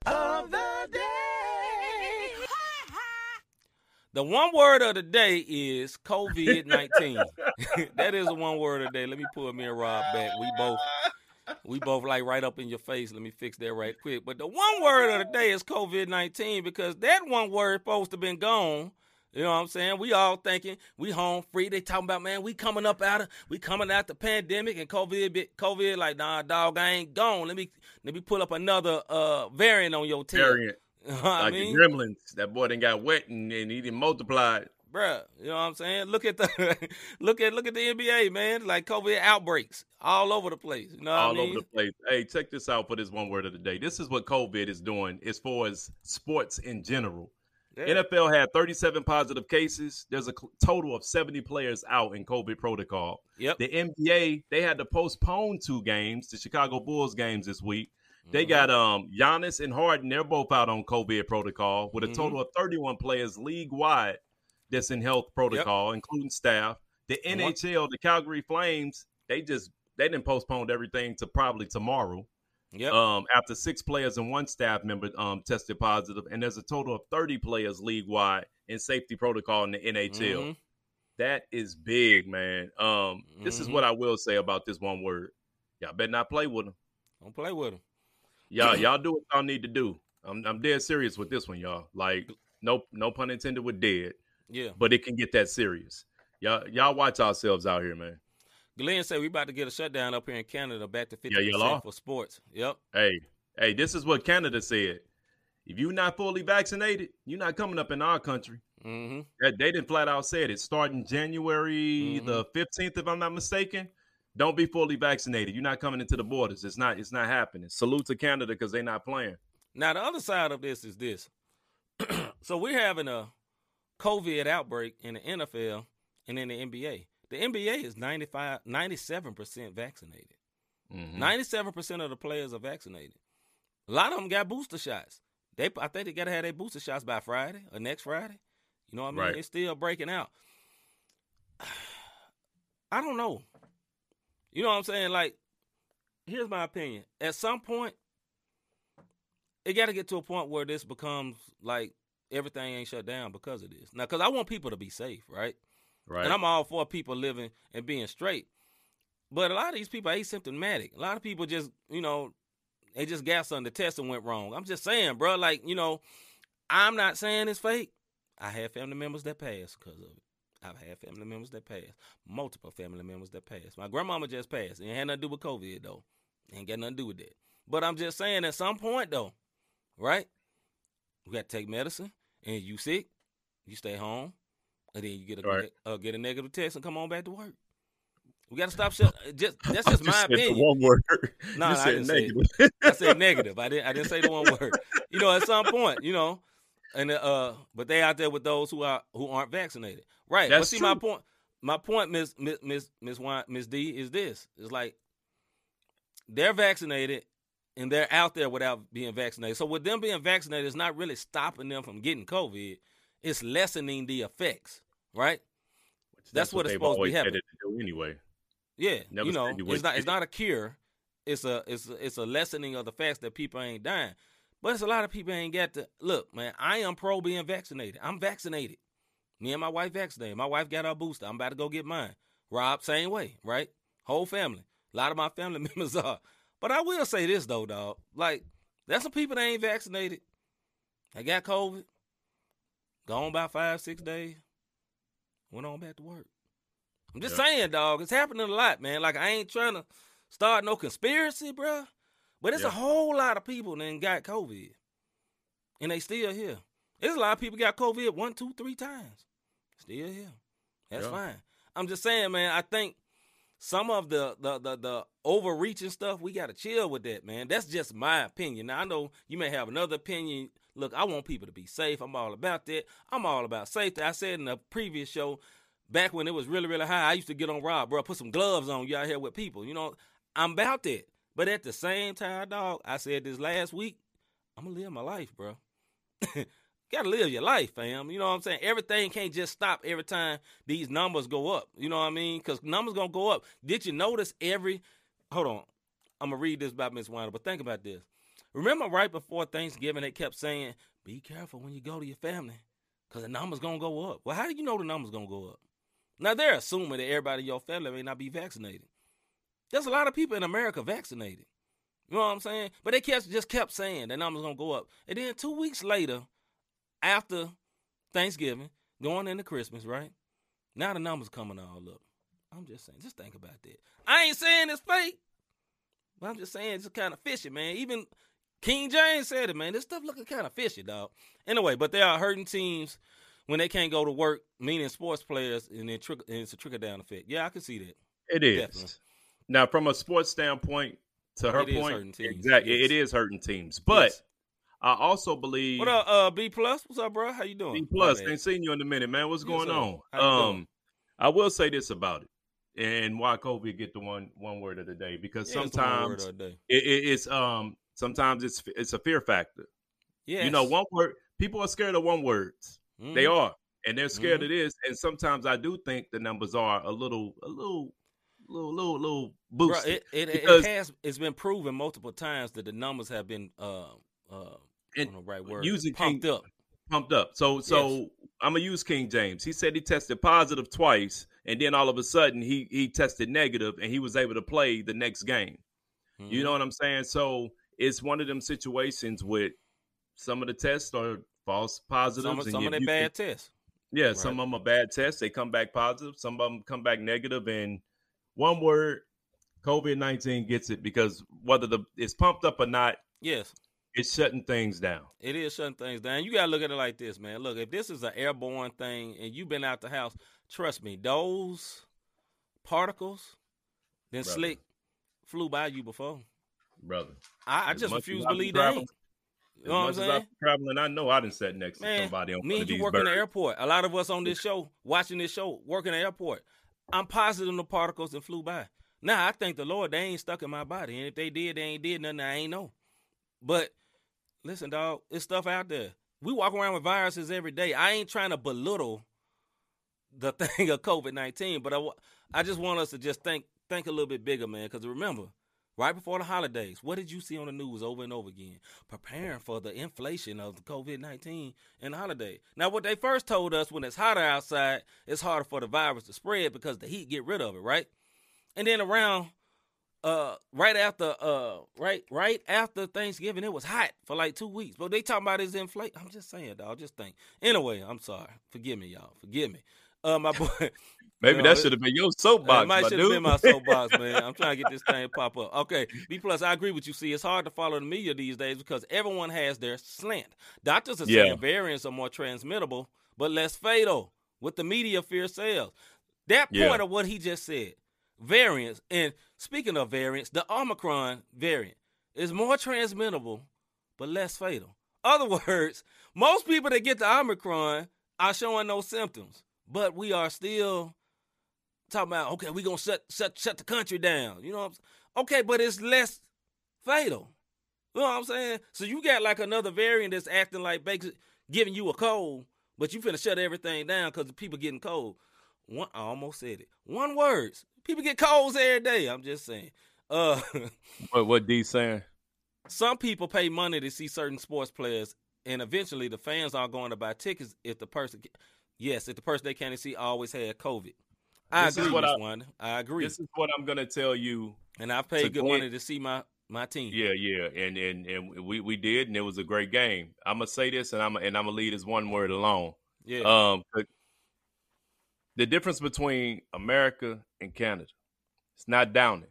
Of the day. The one word of the day is COVID nineteen. That is the one word of the day. Let me pull me and Rob back. We both. We both like right up in your face. Let me fix that right quick. But the one word of the day is COVID nineteen, because that one word supposed to been gone. You know what I'm saying? We all thinking we home free. They talking about, man, we coming up out of we coming out the pandemic, and COVID COVID like, nah, dog, I ain't gone. Let me let me pull up another uh, variant on your tail. Variant. You know like I mean? The gremlins. That boy done got wet and, and he didn't multiply. Bruh, you know what I'm saying? Look at the look at look at the N B A, man. Like COVID outbreaks all over the place. You know what all I mean? over the place. Hey, check this out for this one word of the day. This is what COVID is doing as far as sports in general. Yeah. N F L had thirty-seven positive cases. There's a total of seventy players out in COVID protocol. Yep. The N B A, they had to postpone two games, the Chicago Bulls games this week. They got um, Giannis and Harden. They're both out on COVID protocol with a mm-hmm. total of thirty-one players league-wide that's in health protocol, yep. including staff. The N H L, the Calgary Flames, they just they didn't postpone everything to probably tomorrow. Yep. Um, after six players and one staff member um, tested positive, and there's a total of thirty players league-wide in safety protocol in the N H L. Mm-hmm. That is big, man. Um, mm-hmm. This is what I will say about this one word. Y'all better not play with them. Don't play with them. Y'all, y'all do what y'all need to do. I'm, I'm dead serious with this one, y'all. Like, no, no pun intended with dead. Yeah, but it can get that serious. Y'all, y'all watch ourselves out here, man. Glenn said we about to get a shutdown up here in Canada, back to fifty yeah, percent for sports. Yep. Hey, hey, this is what Canada said. If you're not fully vaccinated, you're not coming up in our country. Mm-hmm. That, they didn't flat out said it. Starting January mm-hmm. the fifteenth, if I'm not mistaken. Don't be fully vaccinated. You're not coming into the borders. It's not. It's not happening. Salute to Canada because they're not playing. Now the other side of this is this. So we're having a COVID outbreak in the N F L and in the N B A. The N B A is ninety-five, ninety-seven percent vaccinated. Mm-hmm. ninety-seven percent of the players are vaccinated. A lot of them got booster shots. They, I think they got to have their booster shots by Friday or next Friday. You know what I mean? Right. They're still breaking out. I don't know. You know what I'm saying? Like, here's my opinion. At some point, it got to get to a point where this becomes like, everything ain't shut down because of this. Now, because I want people to be safe, right? Right. And I'm all for people living and being straight. But a lot of these people are asymptomatic. A lot of people just, you know, they just got something to test and went wrong. I'm just saying, bro, like, you know, I'm not saying it's fake. I have family members that passed because of it. I've had family members that passed. Multiple family members that passed. My grandmama just passed. It had nothing to do with COVID, though. Ain't got nothing to do with that. But I'm just saying, at some point, though, right, we got to take medicine, and you sick, you stay home, and then you get a right. uh, get a negative test and come on back to work. We got to stop. Just, just that's just, just my opinion. The one word. No, you no said I didn't negative. say. It. I said negative. I didn't. I didn't say the one word. You know, at some point, you know, and uh, but they out there with those who are who aren't vaccinated, right? That's but see, true. my point. My point, Miss Miss Miss Miss Miss D, is this: it's like they're vaccinated and they're out there without being vaccinated. So with them being vaccinated, it's not really stopping them from getting COVID. It's lessening the effects, right? That's, that's what, what it's supposed to be happening anyway. Yeah, Never you know, it's not it's not a cure. It's a it's a, it's a lessening of the facts that people ain't dying. But it's a lot of people ain't got to look, man. I am pro being vaccinated. I'm vaccinated. Me and my wife vaccinated. My wife got our booster. I'm about to go get mine. Rob, same way, right? Whole family. A lot of my family members are. But I will say this though, dog. Like, there's some people that ain't vaccinated. They got COVID. Gone about five, six days. Went on back to work. I'm just yeah. saying, dog. It's happening a lot, man. Like, I ain't trying to start no conspiracy, bro. But it's yeah. a whole lot of people that got COVID. And they still here. There's a lot of people got COVID one, two, three times. Still here. That's yeah. fine. I'm just saying, man, I think some of the the the, the overreaching stuff, we got to chill with that, man. That's just my opinion. Now, I know you may have another opinion. Look, I want people to be safe. I'm all about that. I'm all about safety. I said in a previous show, back when it was really, really high, I used to get on Rob, bro, put some gloves on you out here with people. You know, I'm about that. But at the same time, dog, I said this last week, I'm going to live my life, bro. Got to live your life, fam. You know what I'm saying? Everything can't just stop every time these numbers go up. You know what I mean? Because numbers going to go up. Did you notice every – hold on. I'm going to read this about Miz Weiner, but think about this. Remember right before Thanksgiving, they kept saying, be careful when you go to your family because the numbers going to go up. Well, how do you know the numbers going to go up? Now, they're assuming that everybody in your family may not be vaccinated. There's a lot of people in America vaccinated. You know what I'm saying? But they kept, just kept saying that numbers going to go up. And then two weeks later, after Thanksgiving, going into Christmas, right? Now the numbers coming all up. I'm just saying, just think about that. I ain't saying it's fake. But I'm just saying it's kind of fishy, man. Even King James said it, man. This stuff looking kind of fishy, dog. Anyway, but they are hurting teams when they can't go to work, meaning sports players, and then trick, and it's a trickle-down effect. Yeah, I can see that. It is. Definitely. Now, from a sports standpoint, to her it point, exactly, yes. It is hurting teams. But yes. I also believe. What up, uh, B Plus? What's up, bro? How you doing? B Plus, ain't seen you in a minute, man. What's yes, going sir. on? Um, doing? I will say this about it, and why Kobe get the one one word of the day because yeah, sometimes it's, one word of the day. It, it, it's um sometimes it's it's a fear factor. Yeah, you know, one word. People are scared of one words. Mm. They are, and they're scared mm. of this. And sometimes I do think the numbers are a little, a little, little, little, little boosted. Bro, it, it, it has. It's been proven multiple times that the numbers have been, uh, uh, and I don't know the right word, using pumped King, up, pumped up. So, so yes. I'm gonna use King James. He said he tested positive twice, and then all of a sudden he he tested negative, and he was able to play the next game. Mm. You know what I'm saying? So it's one of them situations with some of the tests are false positives. Some, and some of them bad tests. Yeah, right. Some of them are bad tests. They come back positive. Some of them come back negative. And one word, COVID nineteen gets it because whether the it's pumped up or not, yes, it's shutting things down. It is shutting things down. You got to look at it like this, man. Look, if this is an airborne thing and you've been out the house, trust me, those particles then slick flew by you before. Brother. I, I just refuse to believe that. You know as much what I'm saying? As I'm traveling, I know I done sat next man, to somebody on one of these birds. Me and you work in the airport. A lot of us on this show, watching this show, work in the airport. I'm positive the particles that flew by. Now, I thank the Lord they ain't stuck in my body. And if they did, they ain't did nothing I ain't know. But listen, dog, it's stuff out there. We walk around with viruses every day. I ain't trying to belittle the thing of COVID nineteen, but I, I just want us to just think, think a little bit bigger, man, because remember, right before the holidays, what did you see on the news over and over again? Preparing for the inflation of COVID nineteen and the holiday. Now, what they first told us, when it's hotter outside, it's harder for the virus to spread because the heat get rid of it, right? And then around, uh, right after, uh, right, right after Thanksgiving, it was hot for like two weeks. But they talking about it's inflation. I'm just saying, dog, just think. Anyway, I'm sorry. Forgive me, y'all. Forgive me. Uh, my boy. Maybe you know, that should have been your soapbox. It might should have been my soapbox, man. I'm trying to get this thing pop up. Okay, B plus, I agree with you. See, it's hard to follow the media these days because everyone has their slant. Doctors are yeah. saying variants are more transmittable, but less fatal. With the media, fear sales. That point yeah. of what he just said, variants. And speaking of variants, the Omicron variant is more transmittable, but less fatal. Other words, most people that get the Omicron are showing no symptoms, but we are still talking about, okay, we're going to shut, shut, shut the country down. You know what I'm saying? Okay, but it's less fatal. You know what I'm saying? So you got like another variant that's acting like giving you a cold, but you finna shut everything down because the people getting cold. One, I almost said it. One words. People get colds every day. I'm just saying. Uh, what what D's saying? Some people pay money to see certain sports players, and eventually the fans are going to buy tickets if the person, yes, if the person they can't see always had COVID. I this agree with I, Wanda. I agree. This is what I'm going to tell you. And I paid good money to see my, my team. Yeah, yeah, and and and we, we did, and it was a great game. I'm gonna say this, and I'm and I'm gonna leave this one word alone. Yeah. Um, the difference between America and Canada, it's not downing.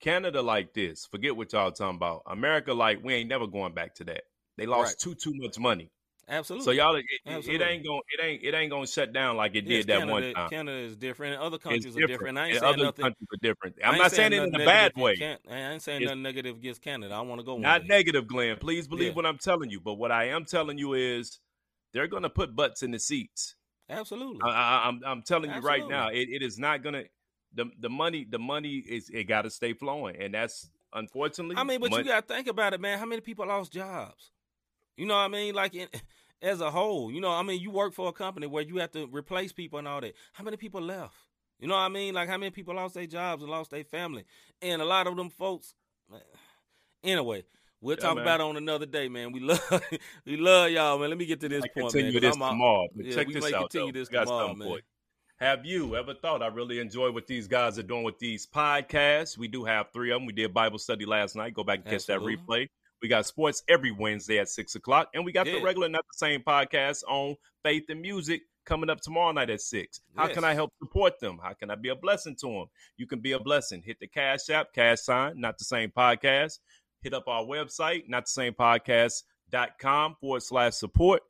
Canada like this. Forget what y'all talking about. America like we ain't never going back to that. They lost right. too too much money. Absolutely. So y'all, it, Absolutely. it ain't gonna it ain't it ain't gonna shut down like it yes, did that Canada, one time. Canada is different, and other countries different. are different. I ain't and saying other nothing. Countries are different. I'm not saying, saying it in a bad way. Can, I ain't saying it's, nothing negative against Canada. I want to go. Not negative, Glenn. Please believe yeah. what I'm telling you. But what I am telling you is, they're gonna put butts in the seats. Absolutely. I, I, I'm I'm telling Absolutely. you right now, it, it is not gonna the the money the money is it got to stay flowing, and that's unfortunately. I mean, but money. you got to think about it, man. How many people lost jobs? You know what I mean? Like, in, as a whole, you know, I mean, you work for a company where you have to replace people and all that. How many people left? You know what I mean? Like, how many people lost their jobs and lost their family? And a lot of them folks, anyway, we'll yeah, talk man. about it on another day, man. We love we love y'all, man. Let me get to this I point, continue man. This I'm tomorrow. Yeah, check we this may out, continue though. this got tomorrow, man. Have you ever thought, I really enjoy what these guys are doing with these podcasts? We do have three of them. We did Bible study last night. Go back and Absolutely. catch that replay. We got sports every Wednesday at six o'clock, and we got yeah. the regular Not the Same podcast on Faith and Music coming up tomorrow night at six. How yes. can I help support them? How can I be a blessing to them? You can be a blessing. Hit the Cash App, Cash Sign, Not the Same Podcast. Hit up our website, notthesamepodcast.com forward slash support.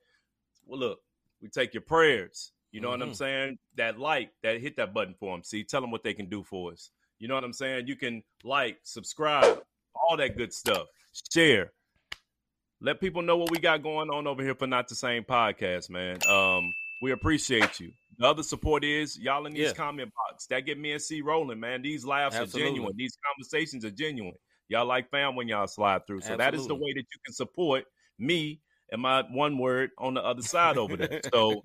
Well, look, we take your prayers. You know mm-hmm. what I'm saying? That like, that hit that button for them. See, tell them what they can do for us. You know what I'm saying? You can like, subscribe, all that good stuff. Share. Let people know what we got going on over here for Not the Same Podcast, man. Um, we appreciate you. The other support is y'all in these yeah. comment box. That get me and C rolling, man. These laughs Absolutely. are genuine. These conversations are genuine. Y'all like fam when y'all slide through. So Absolutely. that is the way that you can support me and my one word on the other side over there. So,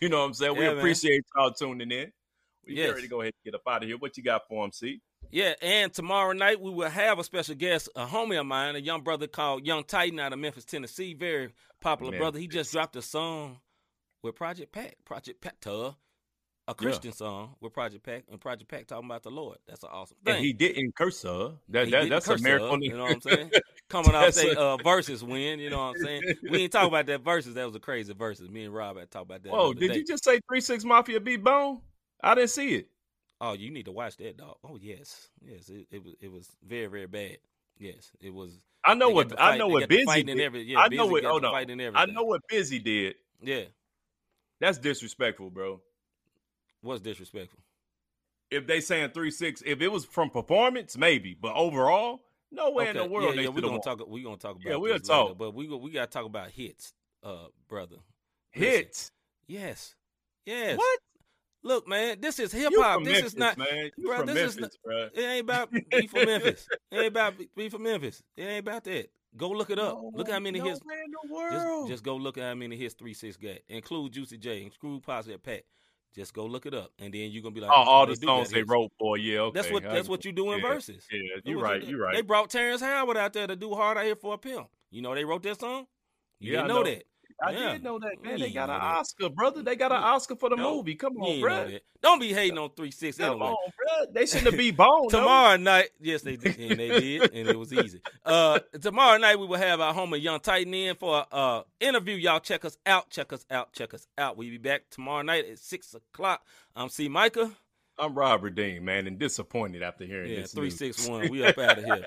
you know what I'm saying? We yeah, appreciate man. y'all tuning in. We're yes. ready to go ahead and get up out of here. What you got for him, C? Yeah, and tomorrow night we will have a special guest, a homie of mine, a young brother called Young Titan out of Memphis, Tennessee. Very popular Man. brother. He just dropped a song with Project Pack, Project Pacta, a Christian yeah. song with Project Pack, and Project Pack talking about the Lord. That's an awesome thing. And he didn't curse her. That, that, that's a miracle. You know what I'm saying? Coming off that uh, versus win, you know what I'm saying? We ain't talking about that versus. That was a crazy versus. Me and Rob had talked about that. Oh, did day. you just say three six Mafia beat Bone? I didn't see it. Oh, you need to watch that, dog. Oh, yes, yes. It it was it was very very bad. Yes, it was. I know what fight, I know what Busy did. Every, yeah, I know what. Hold on. I know what Busy did. Yeah, that's disrespectful, bro. What's disrespectful? If they saying three six, if it was from performance, maybe, but overall, no way okay. in the world. Yeah, yeah we're gonna won. talk. We gonna talk about. Yeah, we'll talk. Later, but we we gotta talk about hits, uh, brother. Hits. Listen. Yes. Yes. What? Look, man, this is hip hop. This Memphis, is not, man. You bro, from this Memphis, is not, bro. It ain't about be from Memphis. It ain't about be from Memphis. It ain't about that. Go look it up. No, look how many no hits. Man in the world. Just, just go look at how many hits three six got. Include Juicy J. Include Positive Pat. Just go look it up, and then you're gonna be like, oh, all the songs they wrote for, yeah, okay. That's what that's what you do in yeah, verses. Yeah, you're right. You're right. They brought Terrence Howard out there to do Hard Out Here for a Pimp. You know they wrote that song. You yeah, didn't know, know that. I yeah. did know that, man. They got an Oscar, brother. They got an Oscar for the no, movie. Come on, bro. Don't be hating on three six Come anyway. on, bro. They shouldn't have be bone. Tomorrow though. night, yes, they did. And they did, and it was easy. Uh, tomorrow night, we will have our homie Young Titan in for an uh, interview. Y'all check us out, check us out, check us out. We'll be back tomorrow night at six o'clock I'm C. Micah. I'm Robert Dean, man, and disappointed after hearing yeah, this three, news. three six one We up out of here.